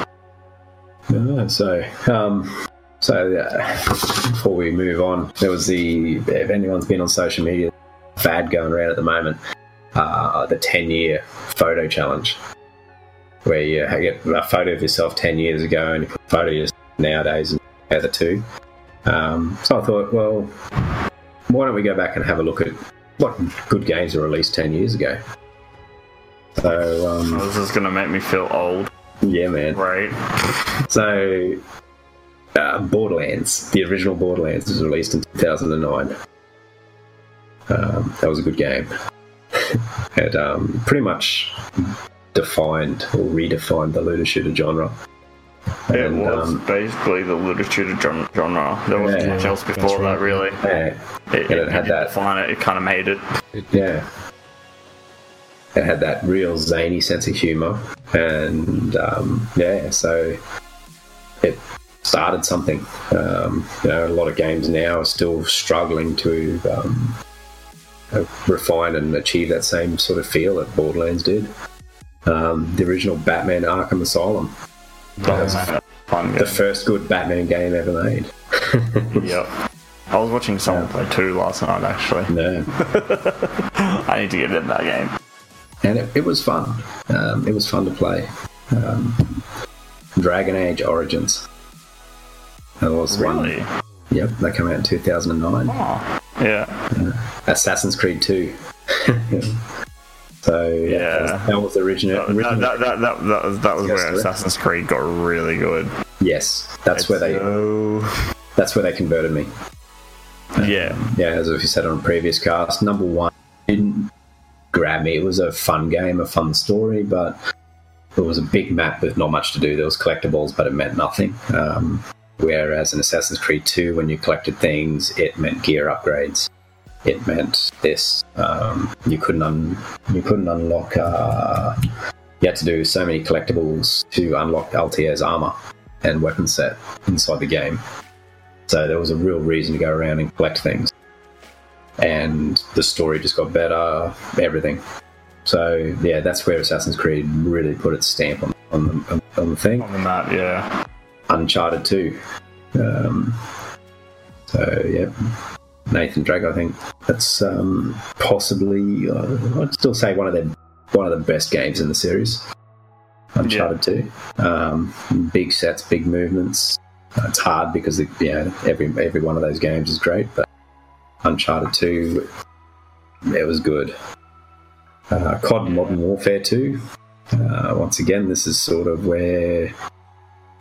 Uh, so, um, so uh, before we move on, there was the, if anyone's been on social media, fad going around at the moment, uh, the ten-year photo challenge, where you get a photo of yourself ten years ago and you put a photo of yourself nowadays and compare the two. Um, so I thought, well, why don't we go back and have a look at what good games were released ten years ago? So um, oh, this is going to make me feel old. Yeah, man. Right. So, uh, Borderlands, the original Borderlands, was released in two thousand nine. Um, that was a good game. It um, pretty much defined or redefined the looter shooter genre. And, it was um, basically the looter shooter genre. There wasn't yeah, much else before right. that, really. Yeah. It, it, it had that. Define it. It kind of made it. Yeah. It had that real zany sense of humour, and um, yeah, so it started something. Um, you know, a lot of games now are still struggling to um, refine and achieve that same sort of feel that Borderlands did. Um, the original Batman Arkham Asylum. That oh, fun, the yeah. first good Batman game ever made. Yep. I was watching someone yeah. play two last night, actually. No. I need to get in that game. And it, it was fun. Um, it was fun to play. Um, Dragon Age Origins. That was really? One. Yep, that came out in two thousand nine. Oh, yeah. Uh, Assassin's Creed two. So, yeah, yeah. That, was, that was the original. That, original that, that, that, that, that was, that was where Assassin's Creed got really good. Yes, that's it's where they so... That's where they converted me. Um, yeah. Yeah, as we said on a previous cast, number one, didn't grab me. It was a fun game, a fun story, but it was a big map with not much to do. There was collectibles, but it meant nothing. Um, whereas in Assassin's Creed two, when you collected things, it meant gear upgrades. It meant this. Um, you couldn't un- you couldn't unlock. Uh, you had to do so many collectibles to unlock Altair's armor and weapon set inside the game. So there was a real reason to go around and collect things. And the story just got better, everything. So yeah, that's where Assassin's Creed really put its stamp on, on, the, on the thing. On the map, yeah. Uncharted two. Um, so yeah, Nathan Drake, I think that's um, possibly uh, I'd still say one of the one of the best games in the series. Uncharted yeah. two. Um, big sets, big movements. Uh, it's hard because it, yeah, every every one of those games is great, but. Uncharted two, it was good. Uh, C O D Modern Warfare two, uh, once again, this is sort of where...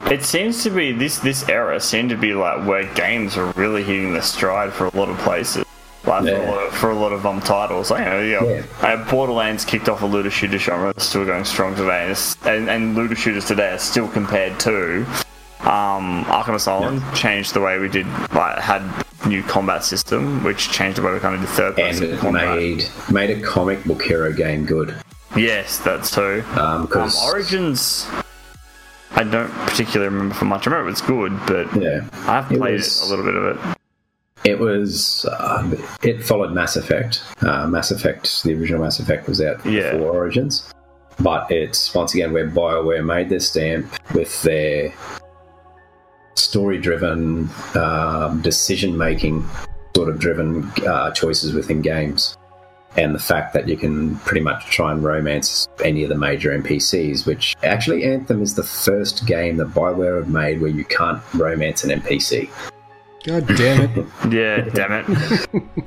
It seems to be, this this era seemed to be like where games were really hitting the stride for a lot of places, like yeah. for, a lot of, for a lot of um titles. Like, you know, you know, yeah. uh, Borderlands kicked off a looter shooter genre that's still going strong today, and, and, and looter shooters today are still compared to um, Arkham Asylum, yeah. changed the way we did, like, had... new combat system, which changed the way we kind of did third person combat. Made, made a comic book hero game good. Yes, that's true. Um, um, Origins, I don't particularly remember for much. I remember it's good, but yeah, I've played it was, it, a little bit of it. It was... Uh, it followed Mass Effect. Uh, Mass Effect, the original Mass Effect was out yeah. before Origins. But it's, once again, where BioWare made their stamp with their... story-driven, um, decision-making sort of driven uh, choices within games, and the fact that you can pretty much try and romance any of the major N P Cs, which actually Anthem is the first game that BioWare have made where you can't romance an N P C. God damn it. Yeah, damn it.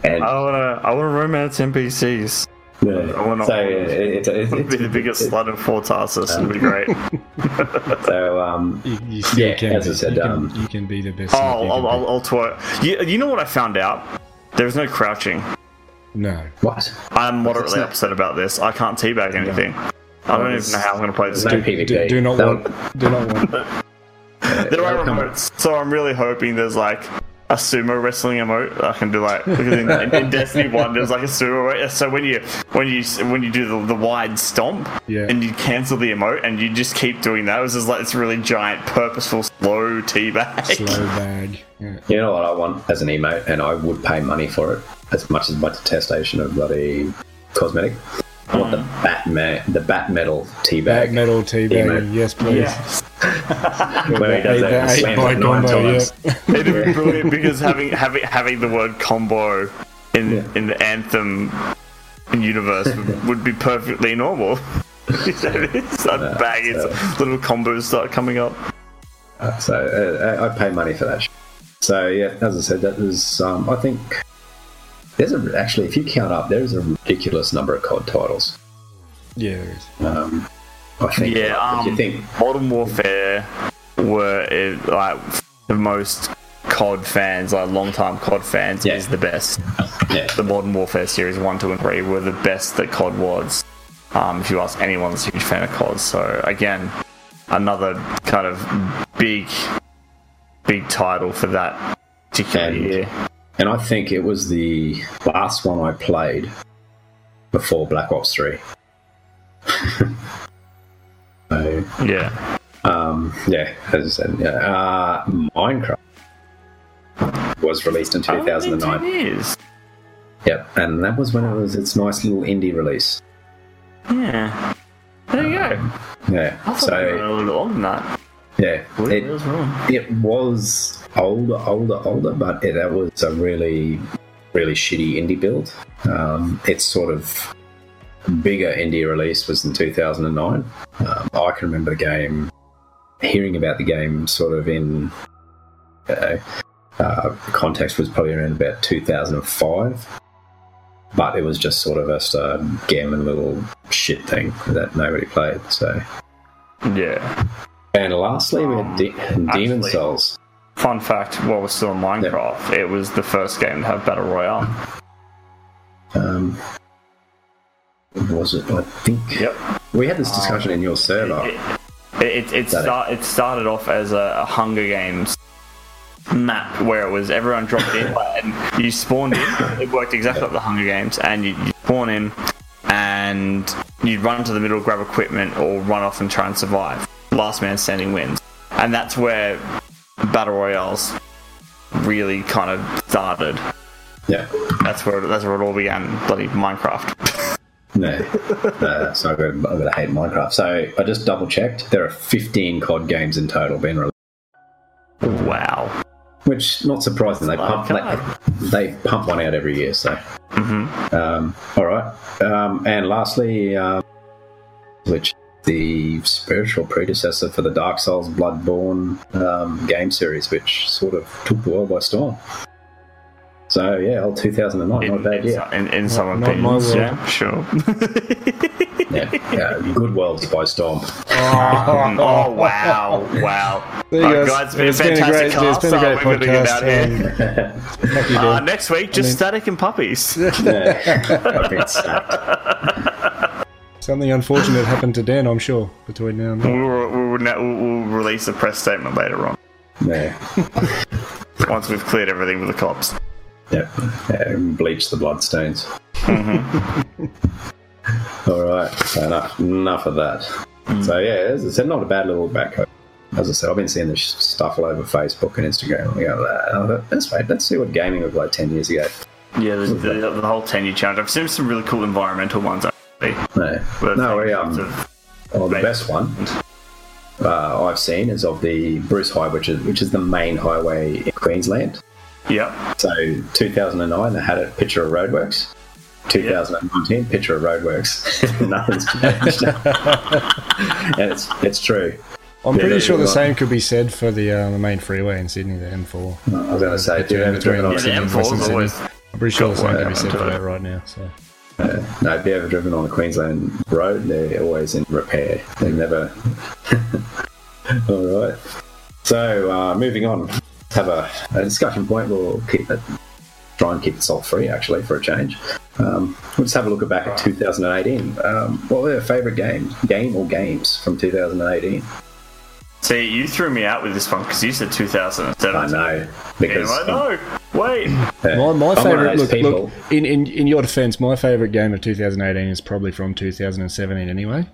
And I want to I wanna romance N P Cs. Yeah. I want to so, it, it, it, it, be the biggest it, it, slut in Fortarsis. Um, it would be great. So, um, you, you still yeah, can as be, I said, you, um, can, you can be the best. Oh, I'll, I'll, I'll twerk. You, you know what I found out? There's no crouching. No. What? I'm moderately not... upset about this. I can't teabag anything. No. I don't even know how I'm going to play this. No P V P. Do, do not no. want. Do not want. There are remotes, so I'm really hoping there's like. a sumo wrestling emote. I can do like because in, in, in Destiny one there was like a sumo. So when you when you when you do the, the wide stomp, yeah. and you cancel the emote and you just keep doing that, it was just like this really giant, purposeful, slow teabag. Slow bag. Yeah. You know what I want as an emote, and I would pay money for it as much as my detestation of bloody cosmetic. I want the Batman, the Bat Metal teabag. Bat Metal teabag, yes, please. Yeah. Where he does that, he slams it nine times. Yeah. It'd be brilliant because having having having the word combo in yeah. in the Anthem universe would, would be perfectly normal. It's like uh, baggage, so. Little combos start coming up. Uh, so uh, I pay money for that. So yeah, as I said, that was um, I think. There's a, actually, if you count up, there is a ridiculous number of C O D titles. Yeah, there is. Um, I think. Yeah, like, um, you think Modern Warfare were it, like the most C O D fans, like long-time C O D fans, yeah. is the best. Yeah. The Modern Warfare series one, two, and three were the best that C O D was. Um, if you ask anyone, that's a huge fan of C O D. So again, another kind of big, big title for that particular and, year. And I think it was the last one I played before Black Ops three. So, yeah. Um, yeah, as I said, yeah. Uh, Minecraft was released in two thousand nine. Oh, two years. Yep, and that was when it was its nice little indie release. Yeah. There you um, go. Yeah. I thought so, they were a little older than that. Yeah, it, it was older, older, older, but it, that was a really, really shitty indie build. Um, its sort of bigger indie release was in two thousand nine. Um, I can remember the game, hearing about the game sort of in, you know, uh, context was probably around about two thousand five, but it was just sort of a uh, gammon little shit thing that nobody played, so. Yeah. And lastly, we had De- um, Demon actually, Souls. Fun fact, while we're still in Minecraft, yep. It was the first game to have Battle Royale. Um, was it? I think... Yep. We had this discussion um, in your server. It, it, it, it, start, it started off as a, a Hunger Games map where it was everyone dropped in and you spawned in. It worked exactly yep. like the Hunger Games and you, you spawn in and you'd run to the middle, grab equipment or run off and try and survive. Last man standing wins, and that's where battle royales really kind of started. Yeah, that's where that's where it all began. Bloody Minecraft. no, no, so I'm going to hate Minecraft. So I just double checked. There are fifteen C O D games in total being released. Wow, which not surprising. They pump they, they pump one out every year. So, mm-hmm. um, all right, um, and lastly, uh, which. The spiritual predecessor for the Dark Souls Bloodborne um, game series, which sort of took the world by storm. So yeah, old two thousand nine, in, not a bad year. In, in some not, opinions, not yeah, sure. yeah, yeah, good worlds by storm. Oh, oh wow, wow! There you right, guys, it's been a fantastic cast. We're going to get out here. Uh, next week, just I mean, Static and Puppies. Yeah, I've been stacked. Something unfortunate happened to Dan, I'm sure, between now and then. We'll, we'll, we'll, we'll release a press statement later on. Yeah. Once we've cleared everything with the cops. Yep. And bleach the bloodstains. Mm-hmm. All right. So enough, enough of that. Mm-hmm. So, yeah, as I said, not a bad little backhoe. As I said, I've been seeing this stuff all over Facebook and Instagram. And we go, let's wait, let's see what gaming looked like ten years ago. Yeah, the, the, the whole ten-year challenge. I've seen some really cool environmental ones. No, but no, we um, well, the best one uh, I've seen is of the Bruce High, which is which is the main highway in Queensland. Yeah. So two thousand nine, they had a picture of roadworks. two thousand nineteen, yep. Picture of roadworks. Nothing's changed. And it's it's true. I'm yeah, pretty sure the same could be said for the uh, the main freeway in Sydney, the M four. I was going to say between, yeah, between yeah, Sydney the M four is always. I'm pretty sure the same could be said for that right now. So. Uh, no, if you've ever driven on a Queensland road, they're always in repair. They never. All right. So uh, moving on, have a, a discussion point. We'll keep it, try and keep it salt free, actually, for a change. Um, we'll just have a look back at two thousand eighteen. Um, what were your favourite games, game or games from two thousand eighteen? See, you threw me out with this one because you said two thousand seven. I know. Because yeah, I know. Wait. Yeah. My, my favourite... Look, look in, in, in your defence, my favourite game of two thousand eighteen is probably from two thousand seventeen anyway.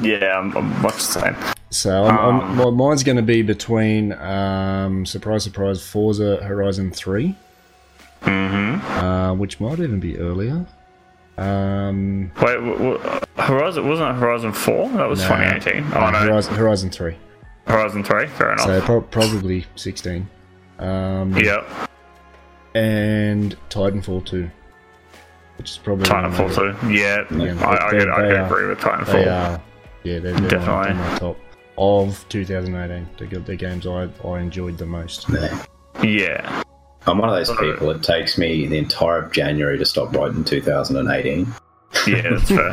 Yeah, I'm, I'm much the same. So I'm, um, I'm, well, mine's going to be between, um, surprise, surprise, Forza Horizon three, mm-hmm. uh, which might even be earlier. Um, Wait, w- w- Horizon wasn't it Horizon four? That was no, twenty eighteen. Oh, uh, no. Horizon, Horizon three. Horizon three, fair enough. So pro- probably sixteen. Um, yep. And Titanfall two. Which is probably Titanfall two. Yeah, yeah I, I could agree with Titanfall. They are, yeah, they're, they're definitely on my top of twenty eighteen. They're the games I, I enjoyed the most. Yeah. yeah. I'm one of those people, it takes me the entire of January to stop writing two thousand eighteen. Yeah, that's fair.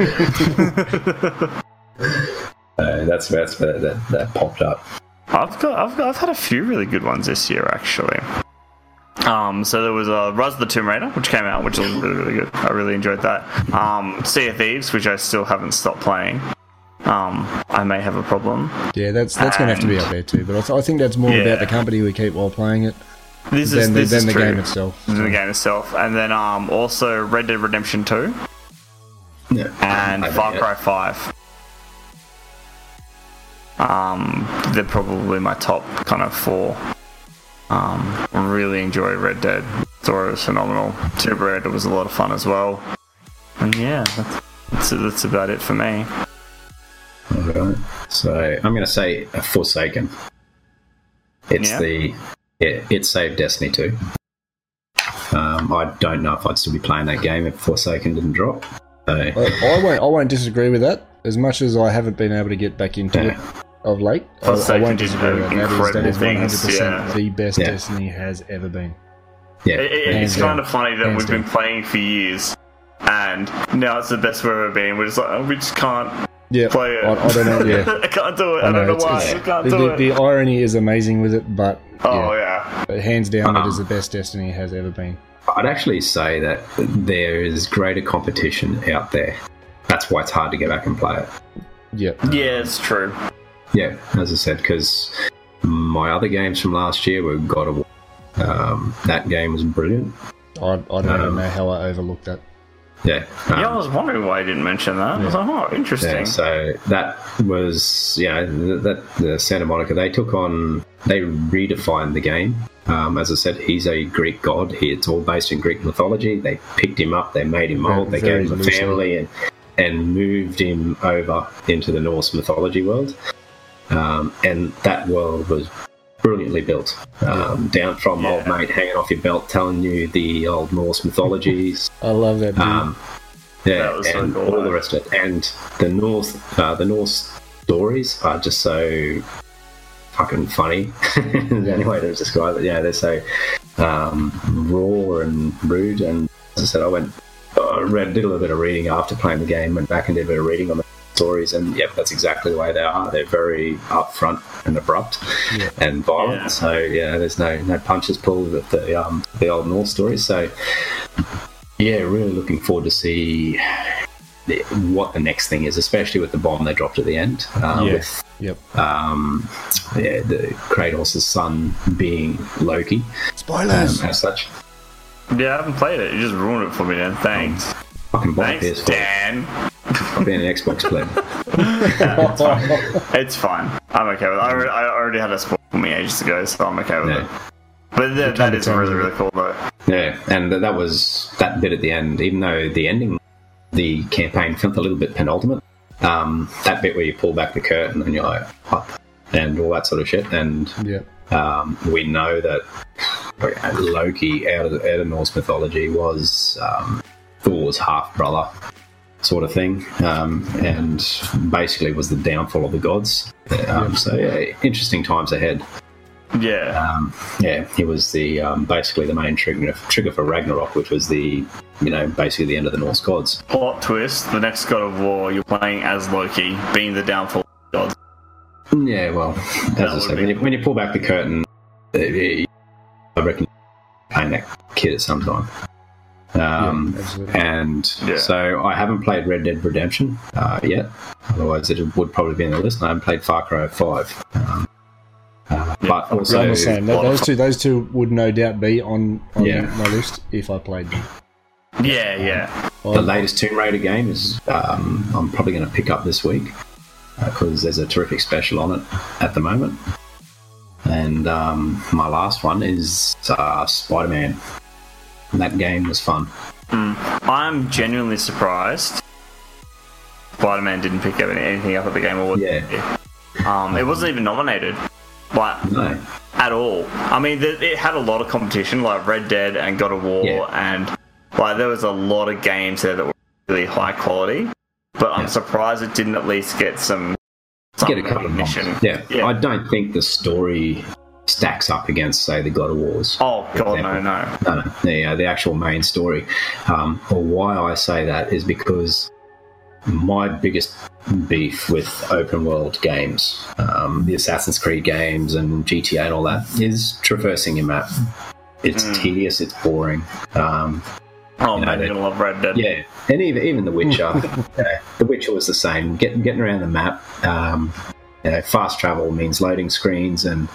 uh, that's that's that, that that popped up. I've got I've got, I've had a few really good ones this year actually. Um, so there was uh, Rise of the Tomb Raider, which came out, which was really, really good. I really enjoyed that. Um, Sea of Thieves, which I still haven't stopped playing. Um, I may have a problem. Yeah, that's that's and... going to have to be up there too. But I, th- I think that's more yeah. about the company we keep while playing it. This than, is this than is the true. game itself. Than the game itself, and then um, also Red Dead Redemption two, yeah, and Far Cry five. Um, they're probably my top kind of four. Um, really enjoy Red Dead. Thought it was phenomenal. Tomb Raider was a lot of fun as well. And yeah, that's that's, that's about it for me. Alright, so I'm going to say Forsaken. It's yeah. the yeah, it saved Destiny two. Um, I don't know if I'd still be playing that game if Forsaken didn't drop. So. I, I won't. I won't disagree with that. As much as I haven't been able to get back into yeah. it of late, Forsaken I, I won't disagree with that. Is, that is one hundred percent yeah. the best yeah. Destiny has ever been. Yeah, it, it, it's down. kind of funny that Hands we've down. been playing for years, and now it's the best we've ever been. We're just like, oh, we just can't. Yeah, play it. I, I don't know. Yeah. I can't do it. I, know, I don't know why. I can't the, do it. The, the irony is amazing with it, but oh yeah, yeah. hands down, uh-huh. it is the best Destiny has ever been. I'd actually say that there is greater competition out there. That's why it's hard to get back and play it. Yeah, yeah, it's true. Yeah, as I said, because my other games from last year were God of War. Um, that game was brilliant. I, I don't um, know how I overlooked that. Yeah. Um, yeah, I was wondering why I didn't mention that. Yeah. I was like, oh, interesting. Yeah, so that was, you know, that the Santa Monica, they took on, they redefined the game. Um, as I said, he's a Greek god. He, it's all based in Greek mythology. They picked him up, they made him old, they gave him a family and, and moved him over into the Norse mythology world. Um, and that world was brilliantly built. Um, down from yeah. old mate hanging off your belt, telling you the old Norse mythologies. I love that. Um, yeah, that and so cool, all man. the rest of it. And the Norse, uh, the Norse stories are just so fucking funny. There's any way to describe it. Yeah, they're so um, raw and rude. And as I said, I went uh, read did a little bit of reading after playing the game. Went back and did a bit of reading on the stories, and yep, that's exactly the way they are. They're very upfront and abrupt yeah. and violent. Yeah. So yeah, there's no no punches pulled with the um, the old Norse stories. So yeah, really looking forward to see the, what the next thing is, especially with the bomb they dropped at the end. Um, yes. With, yep. Um, yeah, the Kratos' son being Loki. Spoilers um, as such. Yeah, I haven't played it. You just ruined it for me, then. Thanks. Um, fucking bomb Thanks, Dan. I've been an Xbox player. Yeah, it's fine. It's fine. I'm okay with it. I, re- I already had a spoil for me ages ago, so I'm okay with yeah. it. But th- that is really, really cool, though. Yeah, and that was that bit at the end. Even though the ending, the campaign felt a little bit penultimate, um, that bit where you pull back the curtain and you're like, up, and all that sort of shit. And yeah. um, we know that Loki, out of, out of Norse mythology, was um, Thor's half-brother. Sort of thing, um, and basically was the downfall of the gods. Um, so yeah, interesting times ahead. Yeah, um, yeah, it was the um, basically the main trigger trigger for Ragnarok, which was the you know basically the end of the Norse gods. Plot twist: the next God of War, you're playing as Loki, being the downfall of the gods. Yeah, well, as I said, be- when, you, when you pull back the curtain, it, it, I reckon you're paying that kid at some time. Um, yeah, and yeah. so I haven't played Red Dead Redemption uh, yet. Otherwise, it would probably be in the list. I haven't played Far Cry five. Um, uh, yeah, but also... I'm the same. Those two, those two would no doubt be on, on yeah. my list if I played them. Yeah, yeah. Um, the latest Tomb Raider game is um, I'm probably going to pick up this week because uh, there's a terrific special on it at the moment. And um, my last one is uh, Spider-Man. And that game was fun. Mm. I'm genuinely surprised Spider-Man didn't pick up anything up at the Game Awards. Yeah. Um, it wasn't even nominated. Like, no. At all. I mean, th- it had a lot of competition, like Red Dead and God of War, yeah. and like there was a lot of games there that were really high quality. But I'm yeah. surprised it didn't at least get some... some get a couple of noms. Yeah. yeah. I don't think the story stacks up against, say, the God of Wars. Oh, God, no, no. No, no. The, uh, the actual main story. Um, or why I say that is because... my biggest beef with open world games, um, the Assassin's Creed games and G T A and all that, is traversing a map. It's mm. tedious, it's boring. Um, oh, you know, man, you're going to love Red Dead. Yeah, and even, even The Witcher. You know, The Witcher was the same. Get, getting around the map, um, you know, fast travel means loading screens and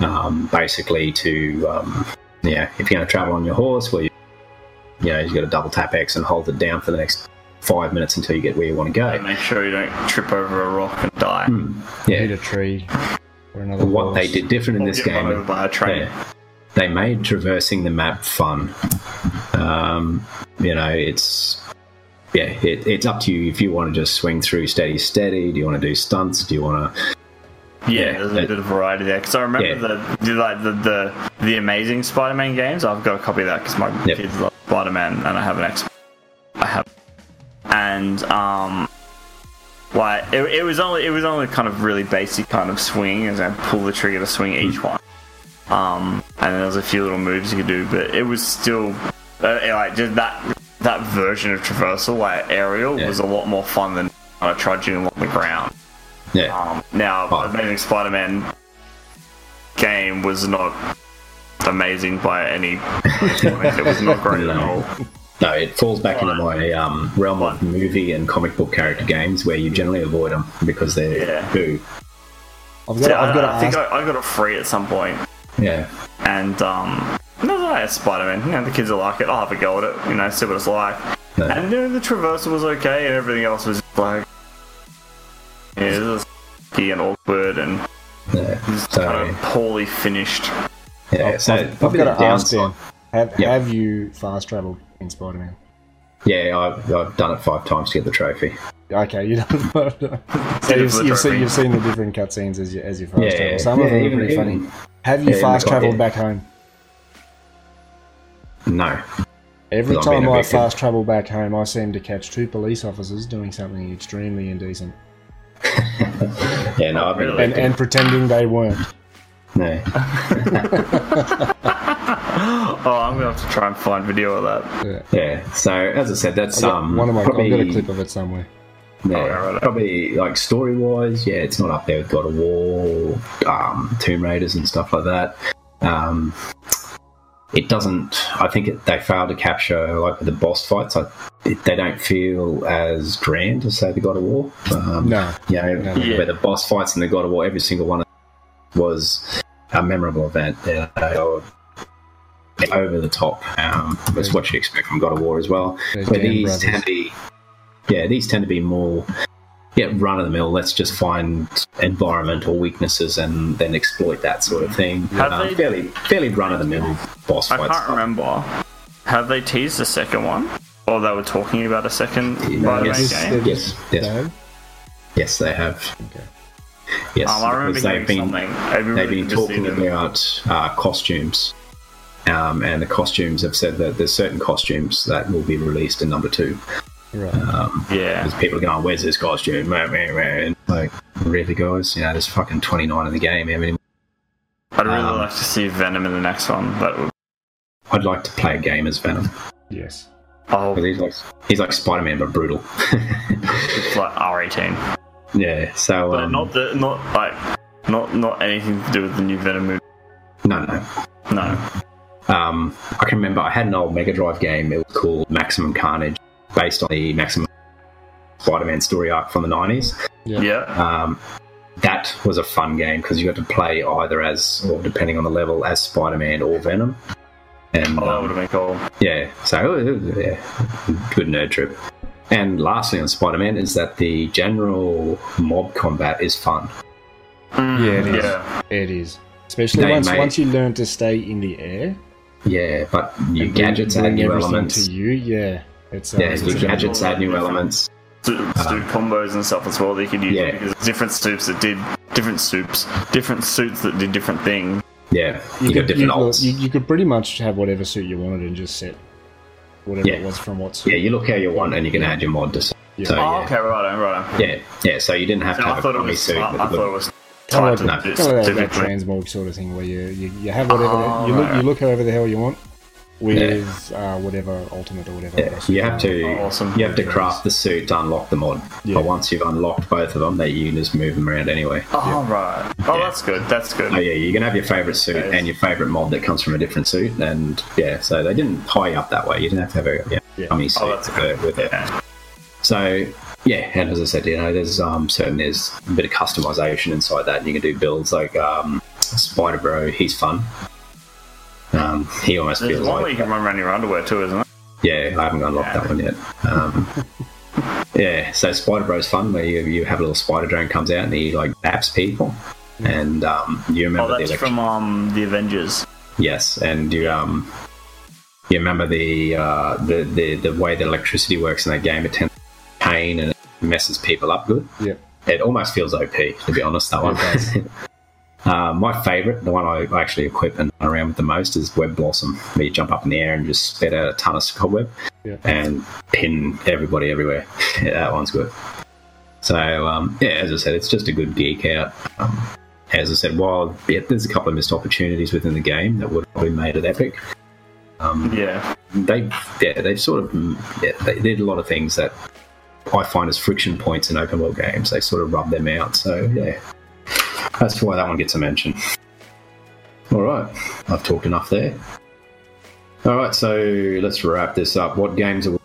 um, basically to, um, yeah, if you're going to travel on your horse, well, you, you know, you've got to double tap X and hold it down for the next five minutes until you get where you want to go. And make sure you don't trip over a rock and die. Mm, yeah. Hit a tree. Or another well, what they did different in this game, yeah, they made traversing the map fun. Um, you know, it's yeah, it, it's up to you if you want to just swing through steady, steady. Do you want to do stunts? Do you want to? Yeah, yeah there's a it, bit of variety there because I remember yeah. the like the, the the amazing Spider-Man games. I've got a copy of that because my yep. kids love Spider-Man, and I have an Xbox. I have. And um, like it, it was only it was only kind of really basic kind of swing, as I pull the trigger to swing each one. Um, and there was a few little moves you could do, but it was still uh, it, like just that that version of traversal, like aerial, yeah. was a lot more fun than kind of trudging along the ground. Yeah. Um, now, oh. the amazing Spider-Man game was not amazing by any point. It was not great no. at all. No, it falls back into my um, realm of movie and comic book character games where you generally avoid them because they're yeah. boo. I've got, yeah, I've got I, to I think I, I got it free at some point. Yeah. And, um, no, I had Spider-Man. You know, the kids will like it. I'll have a go at it, you know, see what it's like. No. And you know, the traversal was okay and everything else was just like... yeah, it was funky and awkward and... yeah. Just so, kind of poorly finished. Yeah, I've, so... I've, I've got to ask then, have, yeah. have you fast-traveled in Spider-Man? Yeah, I've, I've done it five times to get the trophy. Okay, you done five times. So you've, you've, you've, seen, you've seen the different cutscenes as you as you fast yeah, travel. Some yeah, of them yeah, are pretty even, funny. Have you yeah, fast travelled yeah. back home? No. Every time I fast travel back home, I seem to catch two police officers doing something extremely indecent. yeah, no, I've been and, and pretending they weren't. No. Oh, I'm gonna have to try and find video of that. Yeah. yeah. So as I said, that's got, um one of my probably, I've got a clip of it somewhere. Yeah. Oh, right, right. Probably like story wise, yeah, it's not up there with God of War, um, Tomb Raiders and stuff like that. Um, it doesn't. I think it, they fail to capture like the boss fights. I, it, they don't feel as grand as say the God of War. Um, no. You know, no, no. Where yeah. the boss fights in the God of War, every single one was a memorable event. Yeah. Uh, over the top. Um, that's what you expect from God of War as well. Those but these brothers. tend to be, yeah, these tend to be more, yeah, run of the mill. Let's just find environmental weaknesses and then exploit that sort of thing. Have um, they, fairly, fairly run of the mill boss I fights. I can't stuff. remember. Have they teased the second one? Or they were talking about a second yeah, yes, game? Yes, yes, no. yes, they have. Okay. Yes, um, I remember they've been, been they've been talking about uh, costumes. Um, and the costumes have said that there's certain costumes that will be released in number two. Right. Um, yeah. Because people are going, where's this costume? And like, really, guys? You know, there's fucking twenty-nine in the game. I mean, I'd really um, like to see Venom in the next one. But would... I'd like to play a game as Venom. Yes. Oh. He's like, he's like Spider-Man, but brutal. It's like R eighteen. Yeah, so... But um, not, the, not, like, not, not anything to do with the new Venom movie. No, no. No. Um, I can remember I had an old Mega Drive game. It was called Maximum Carnage, based on the Maximum Spider-Man story arc from the nineties. Yeah. yeah. Um, that was a fun game because you got to play either as, or depending on the level, as Spider-Man or Venom. And, oh, that would have been cool. Um, yeah, so it was, yeah, good nerd trip. And lastly on Spider-Man is that the general mob combat is fun. Mm, yeah, it is. Yeah, it is. Especially they once may... once you learn to stay in the air. Yeah, but your gadgets add new elements. To you, yeah, it's, uh, yeah, it's your gadgets add new elements. Stoops do combos and stuff as well. They can use yeah. because different stoops that did different stoops, different suits that did different things. Yeah, you, you could, got different you, alts. You, you could pretty much have whatever suit you wanted and just set whatever yeah. it was from what suit. Yeah, you look how you want and you can add your mod to suit. Yeah. So, oh, yeah. okay, right on, right on. Yeah, yeah. So you didn't have so to I have a combi suit. I, I thought it was tied to that specific transmog sort of thing where you, you, you have whatever oh, you look right. you look however the hell you want. With yeah. uh, whatever ultimate or whatever. Yeah. You have to oh, awesome. you have to craft the suit to unlock the mod. Yeah. But once you've unlocked both of them, then you can just move them around anyway. Oh yeah. right. Oh yeah. that's good. That's good. Oh yeah, you can have your favourite suit yes. and your favourite mod that comes from a different suit, and yeah, so they didn't tie you up that way. You didn't have to have a yeah, yeah. dummy suit oh, to go with it. Yeah. So yeah, and as I said, you know, there's um certain there's a bit of customization inside that, and you can do builds like um Spider Bro, he's fun. Um, he almost There's feels one like where you can run around your underwear too, isn't it? Yeah, I haven't unlocked yeah. that one yet. Um, yeah, so Spider Bro's fun where you, you have a little spider drone comes out and he like zaps people. And um, you remember oh, that's the from um, the Avengers. Yes, and you um, you remember the, uh, the the the way that electricity works in that game. It tends to pain and it messes people up good. Yeah, it almost feels O P to be honest. That one does. Uh, my favourite, the one I actually equip and run around with the most, is Web Blossom, where you jump up in the air and just spit out a ton of cobweb yeah. and pin everybody everywhere. Yeah, that one's good. So, um, yeah, as I said, it's just a good geek out. Um, as I said, while yeah, there's a couple of missed opportunities within the game that would have probably made it epic, um, yeah, they, yeah, they've sort of yeah, they did a lot of things that I find as friction points in open world games. They sort of rub them out, so yeah. That's why that one gets a mention. Alright, I've talked enough there. Alright, so let's wrap this up. What games are we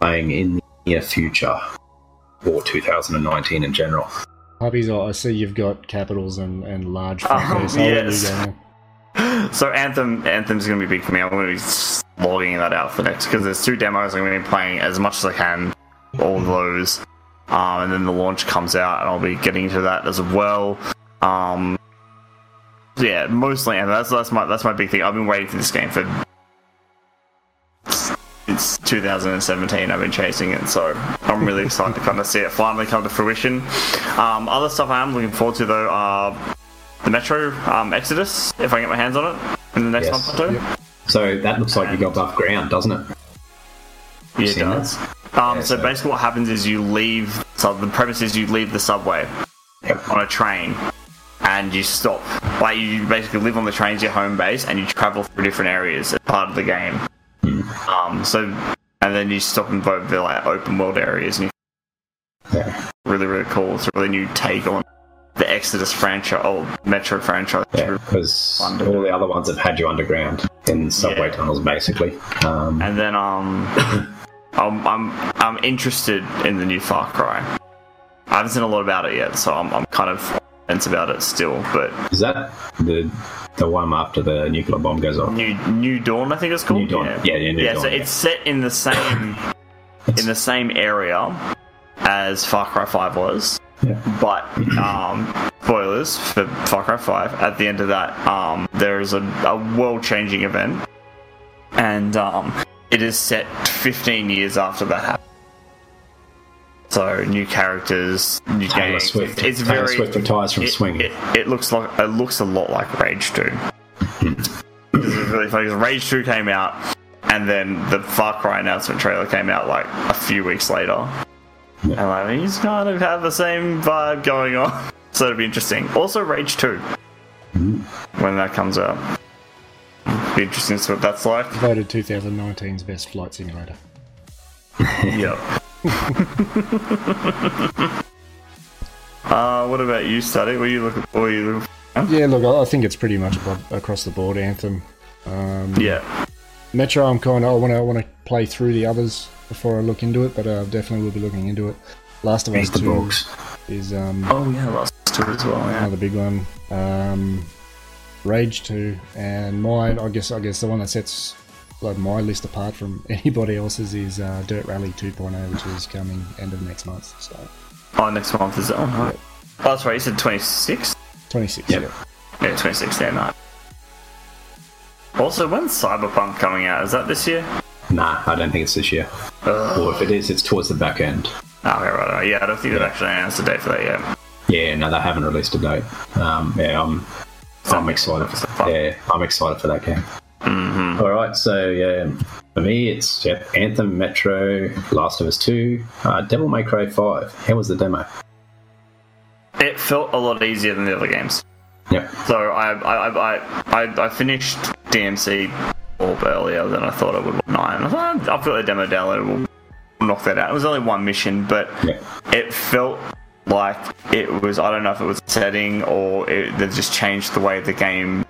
playing in the near future? Or two thousand nineteen in general? Hubbies, I see you've got capitals and, and large font. Oh, yes. So Anthem, Anthem's going to be big for me. I'm going to be logging that out for next, because there's two demos I'm going to be playing as much as I can. All those. Um, and then the launch comes out, and I'll be getting into that as well. Um, yeah, mostly, and that's that's my that's my big thing. I've been waiting for this game for since two thousand seventeen. I've been chasing it, so I'm really excited to kind of see it finally come to fruition. Um, other stuff I am looking forward to though are the Metro um, Exodus, if I get my hands on it in the next yes. month or two. Yep. So that looks like you got above ground, doesn't it? Yeah, it does. That? Um, yeah, so, so basically what happens is you leave, so the premise is you leave the subway on a train and you stop, like you basically live on the train as your home base and you travel through different areas as part of the game. Mm. Um, so, and then you stop in both the like, open world areas and you yeah. really, really cool. It's a really new take on the Exodus franchise, old Metro franchise. Yeah, because all the other ones have had you underground in subway yeah. tunnels basically. Um, and then, um... I'm I'm I'm interested in the new Far Cry. I haven't seen a lot about it yet, so I'm I'm kind of tense about it still. But is that the the one after the nuclear bomb goes off? New New Dawn, I think it's called. New Dawn. Yeah, yeah, yeah, New yeah Dawn, so yeah. It's set in the same in the same area as Far Cry five was. Yeah. But um, spoilers for Far Cry five. At the end of that, um, there is a, a world-changing event, and um. It is set fifteen years after that happened. So, new characters, new Taylor games. Swift. It's Taylor very, Swift retires from it, swinging. It, it looks like it looks a lot like Rage two. Really funny. Rage two came out, and then the Far Cry announcement trailer came out like a few weeks later. Yeah. And like, you just kind of have the same vibe going on. So it'll be interesting. Also, Rage two, mm. when that comes out. Be interesting to see what that's like. Voted twenty nineteen's best flight simulator. Yep. uh, what about you, Study? Were you looking? Were you looking for? Yeah, look, I think it's pretty much across the board. Anthem. Um, yeah. Metro, I'm kind of. I want to. I want to play through the others. before I look into it, but I definitely will be looking into it. Last of Us two box. is um oh yeah, Last of Us two as well. Yeah. Another big one. Um, Rage two, and mine. I guess I guess the one that sets like my list apart from anybody else's is uh, Dirt Rally two point oh, which is coming end of next month. So. Oh, next month is it? Oh no. Yep. Oh, sorry, you said twenty-six. twenty-six. Yep. Yeah. Yeah, twenty-six. Yeah, no. Also, when's Cyberpunk coming out? Is that this year? Nah, I don't think it's this year. Ugh. Or if it is, it's towards the back end. Oh, okay, right, right. Yeah, I don't think yeah. they've actually announced a date for that yet. Yeah, no, they haven't released a date. Um, yeah, I'm, I'm excited. For, yeah, I'm excited for that game. Mm-hmm. All right, so yeah, for me, it's yeah, Anthem, Metro, Last of Us two, uh, Devil May Cry five. How was the demo? It felt a lot easier than the other games. Yeah. So I I I I, I finished D M C orb earlier than I thought I would. Nine. I thought I'll put the demo down and we'll knock that out. It was only one mission, but yeah. it felt like it was. I don't know if it was a setting or it, they just changed the way the game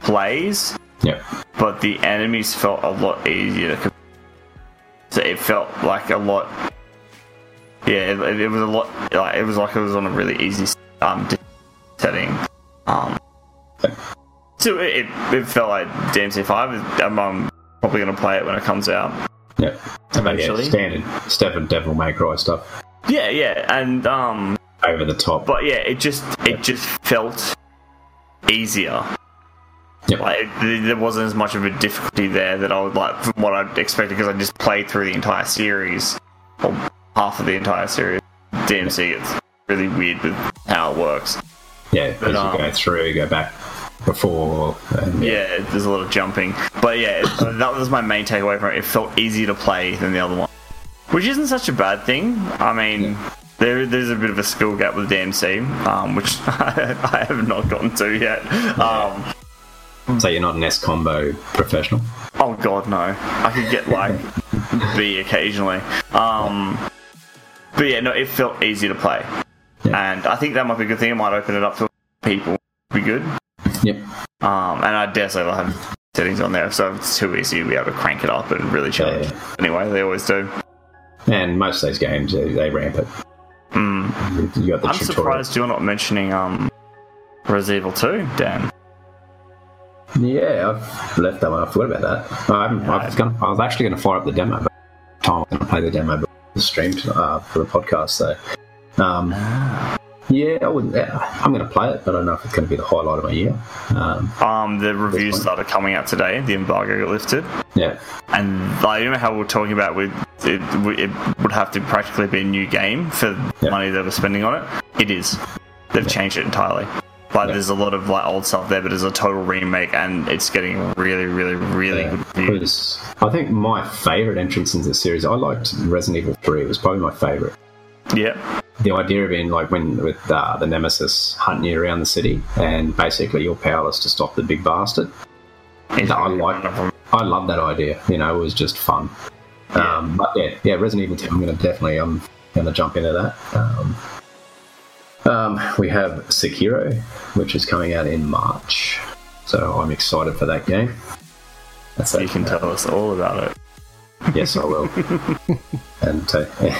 plays. Yeah. But the enemies felt a lot easier. To, so it felt like a lot. Yeah, it, it was a lot. Like, it was like it was on a really easy um setting. Um, so it, it felt like D M C five. I'm um, probably going to play it when it comes out. Yeah, eventually. Yeah, standard, standard Devil May Cry stuff. Yeah, yeah, and um, over the top. But yeah, it just it yep. just felt easier. Yep. Like it, there wasn't as much of a difficulty there that I would like from what I'd expected because I just played through the entire series or half of the entire series. D M C, yep. It's really weird with how it works. Yeah, but, as you um, go through, go back before. And, yeah. yeah, there's a lot of jumping. But yeah, that was my main takeaway from it. It felt easier to play than the other one, which isn't such a bad thing. I mean, yeah. there there's a bit of a skill gap with D M C, um, which I have not gotten to yet. Yeah. Um, so you're not an S-Combo professional? Oh, God, no. I could get, like, B occasionally. Um, but yeah, no, it felt easy to play. Yeah. And I think that might be a good thing. It might open it up to people. Be good. Yep. Um, and I dare say they'll have settings on there, so if it's too easy, we'll be able to crank it up and really challenge. Yeah. Anyway, they always do. And most of those games, they, they ramp it. Mm. You got the I'm tutorial. Surprised you're not mentioning um, Resident Evil two, Dan. Yeah, I've left that one. I forgot about that. I, haven't, yeah, I, was, gonna, I was actually going to fire up the demo, but time I was going to play the demo before the stream uh, for the podcast, so... Um, yeah, I wouldn't, I'm going to play it, but I don't know if it's going to be the highlight of my year. Um, um, the reviews started coming out today. The embargo got lifted. Yeah. And I don't know how we're talking about with it, it would have to practically be a new game for the yeah. money they were spending on it. It is. They've yeah. changed it entirely. Like, yeah. there's a lot of like old stuff there, but it's a total remake, and it's getting really, really, really yeah. good views. I think my favourite entrance into the series, I liked Resident Evil three. It was probably my favourite. Yeah. The idea of being like when with uh, the Nemesis hunting you around the city, and basically you're powerless to stop the big bastard. And I like, I love that idea. You know, it was just fun. Yeah. Um, but yeah, yeah, Resident Evil two. I'm going to definitely, I'm going to jump into that. Um, um, we have Sekiro, which is coming out in March, so I'm excited for that game. That's you that. Can tell us all about it. Yes, I will. and. Uh, yeah.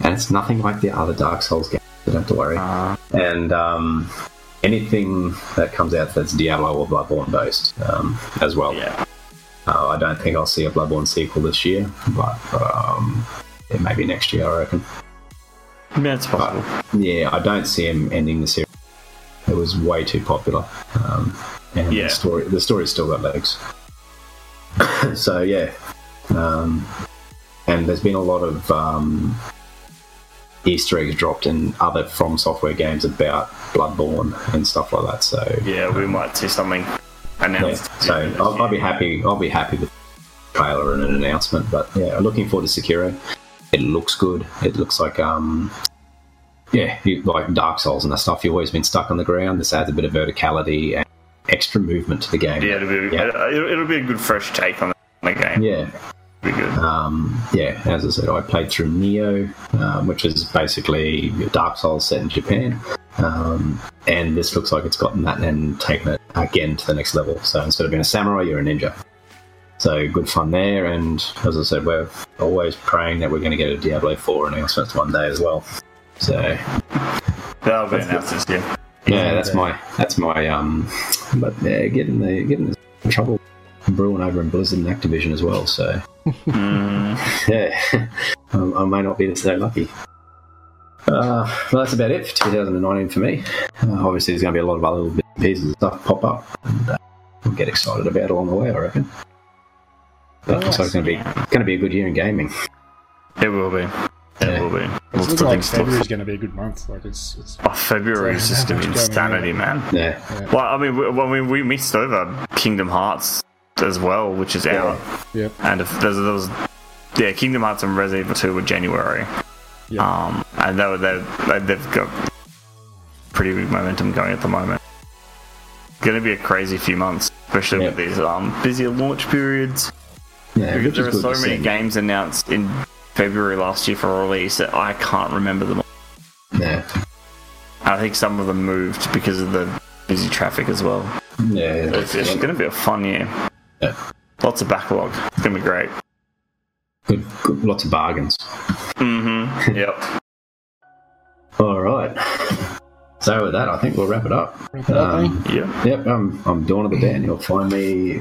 And it's nothing like the other Dark Souls games, so don't have to worry. Uh, and um, anything that comes out that's Diablo or Bloodborne-based um, as well. Yeah. Uh, I don't think I'll see a Bloodborne sequel this year, but um, it may be next year, I reckon. Yeah, it's possible. But, yeah, I don't see him ending the series. It was way too popular. Um, and yeah. the, story, the story's still got legs. so, yeah. Um, and there's been a lot of... Um, Easter eggs dropped in other From Software games about Bloodborne and stuff like that. So yeah, we um, might see something announced. Yeah, so yeah. I'll, I'll be happy. I'll be happy with a trailer and an announcement. But yeah, looking forward to Sekiro. It looks good. It looks like um, yeah, you, like Dark Souls and that stuff. You've always been stuck on the ground. This adds a bit of verticality and extra movement to the game. Yeah, it'll be, yeah. It'll, it'll be a good fresh take on the game. Yeah. Good. Um, yeah, as I said, I played through Nioh, um, which is basically Dark Souls set in Japan, um, and this looks like it's gotten that and taken it again to the next level. So instead of being a samurai, you're a ninja. So good fun there, and as I said, we're always praying that we're going to get a Diablo four announcement one day as well. So that'll be announced this year. Yeah, that's my that's my um. But yeah, getting the getting the trouble brewing over in Blizzard and Activision as well. So mm. yeah, um, I may not be so lucky. Uh, well, that's about it for twenty nineteen for me. Uh, obviously, there's going to be a lot of other little pieces and stuff pop up, and uh, we'll get excited about it along the way, I reckon. But it looks like it's going to be going to be a good year in gaming. It will be. It yeah. will be. It looks like February is going to be a good month. Like it's, it's oh, February is just going to be insanity, man. Yeah. yeah. Well, I mean, we, well, we, we missed over Kingdom Hearts as well, which is yeah. out. Yeah. And if there's those, yeah, Kingdom Hearts and Resident Evil two were January. Yeah. Um, and they were, they've, they've got pretty big momentum going at the moment. It's going to be a crazy few months, especially yeah. with these um busy launch periods. Yeah, because there are so many games announced in February last year for release that I can't remember them all. Yeah. I think some of them moved because of the busy traffic as well. Yeah. So it's it's going to be a fun year. Yeah. Lots of backlog. It's going to be great. Good, good, lots of bargains. Mm-hmm. Yep. All right. So with that, I think we'll wrap it up. Wrap it um, up, eh? Yeah. Yep. I'm, I'm Dawn of the Dan. You'll find me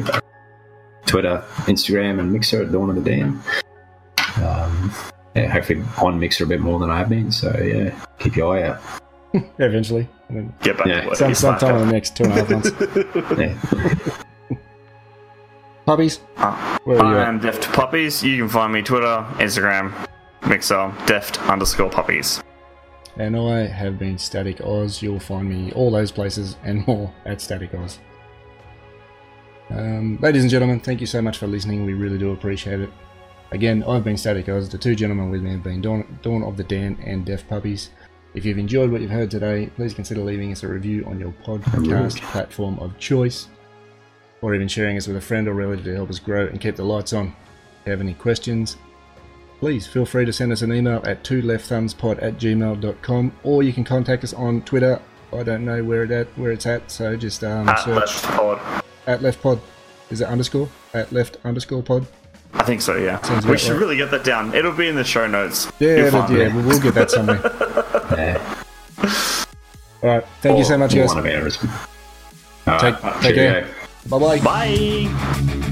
Twitter, Instagram, and Mixer at Dawn of the Dan. Um, yeah, hopefully on Mixer a bit more than I've been. So yeah, keep your eye out. Eventually, I mean, get back. Yeah. Some, sometime in the next two and a half months. Yeah. Puppies. Uh, I am Deft Puppies. You can find me Twitter, Instagram, Mixer, Deft underscore Puppies. And I have been Static Oz. You'll find me all those places and more at Static Oz. Um, ladies and gentlemen, thank you so much for listening. We really do appreciate it. Again, I've been Static Oz. The two gentlemen with me have been Dawn, Dawn of the Dan and Deft Puppies. If you've enjoyed what you've heard today, please consider leaving us a review on your podcast platform of choice, or even sharing us with a friend or relative to help us grow and keep the lights on. If you have any questions, please feel free to send us an email at two left thumbs pod at gmail dot com, or you can contact us on Twitter. I don't know where it at, where it's at, so just um, at search. Left pod. At left pod. Is it underscore? At left underscore pod? I think so, yeah. Sounds we should right. really get that down. It'll be in the show notes. Yeah, but, yeah, we'll get that somewhere. yeah. Alright, thank or you so much, guys. Take, right. take care. Bye-bye. Bye.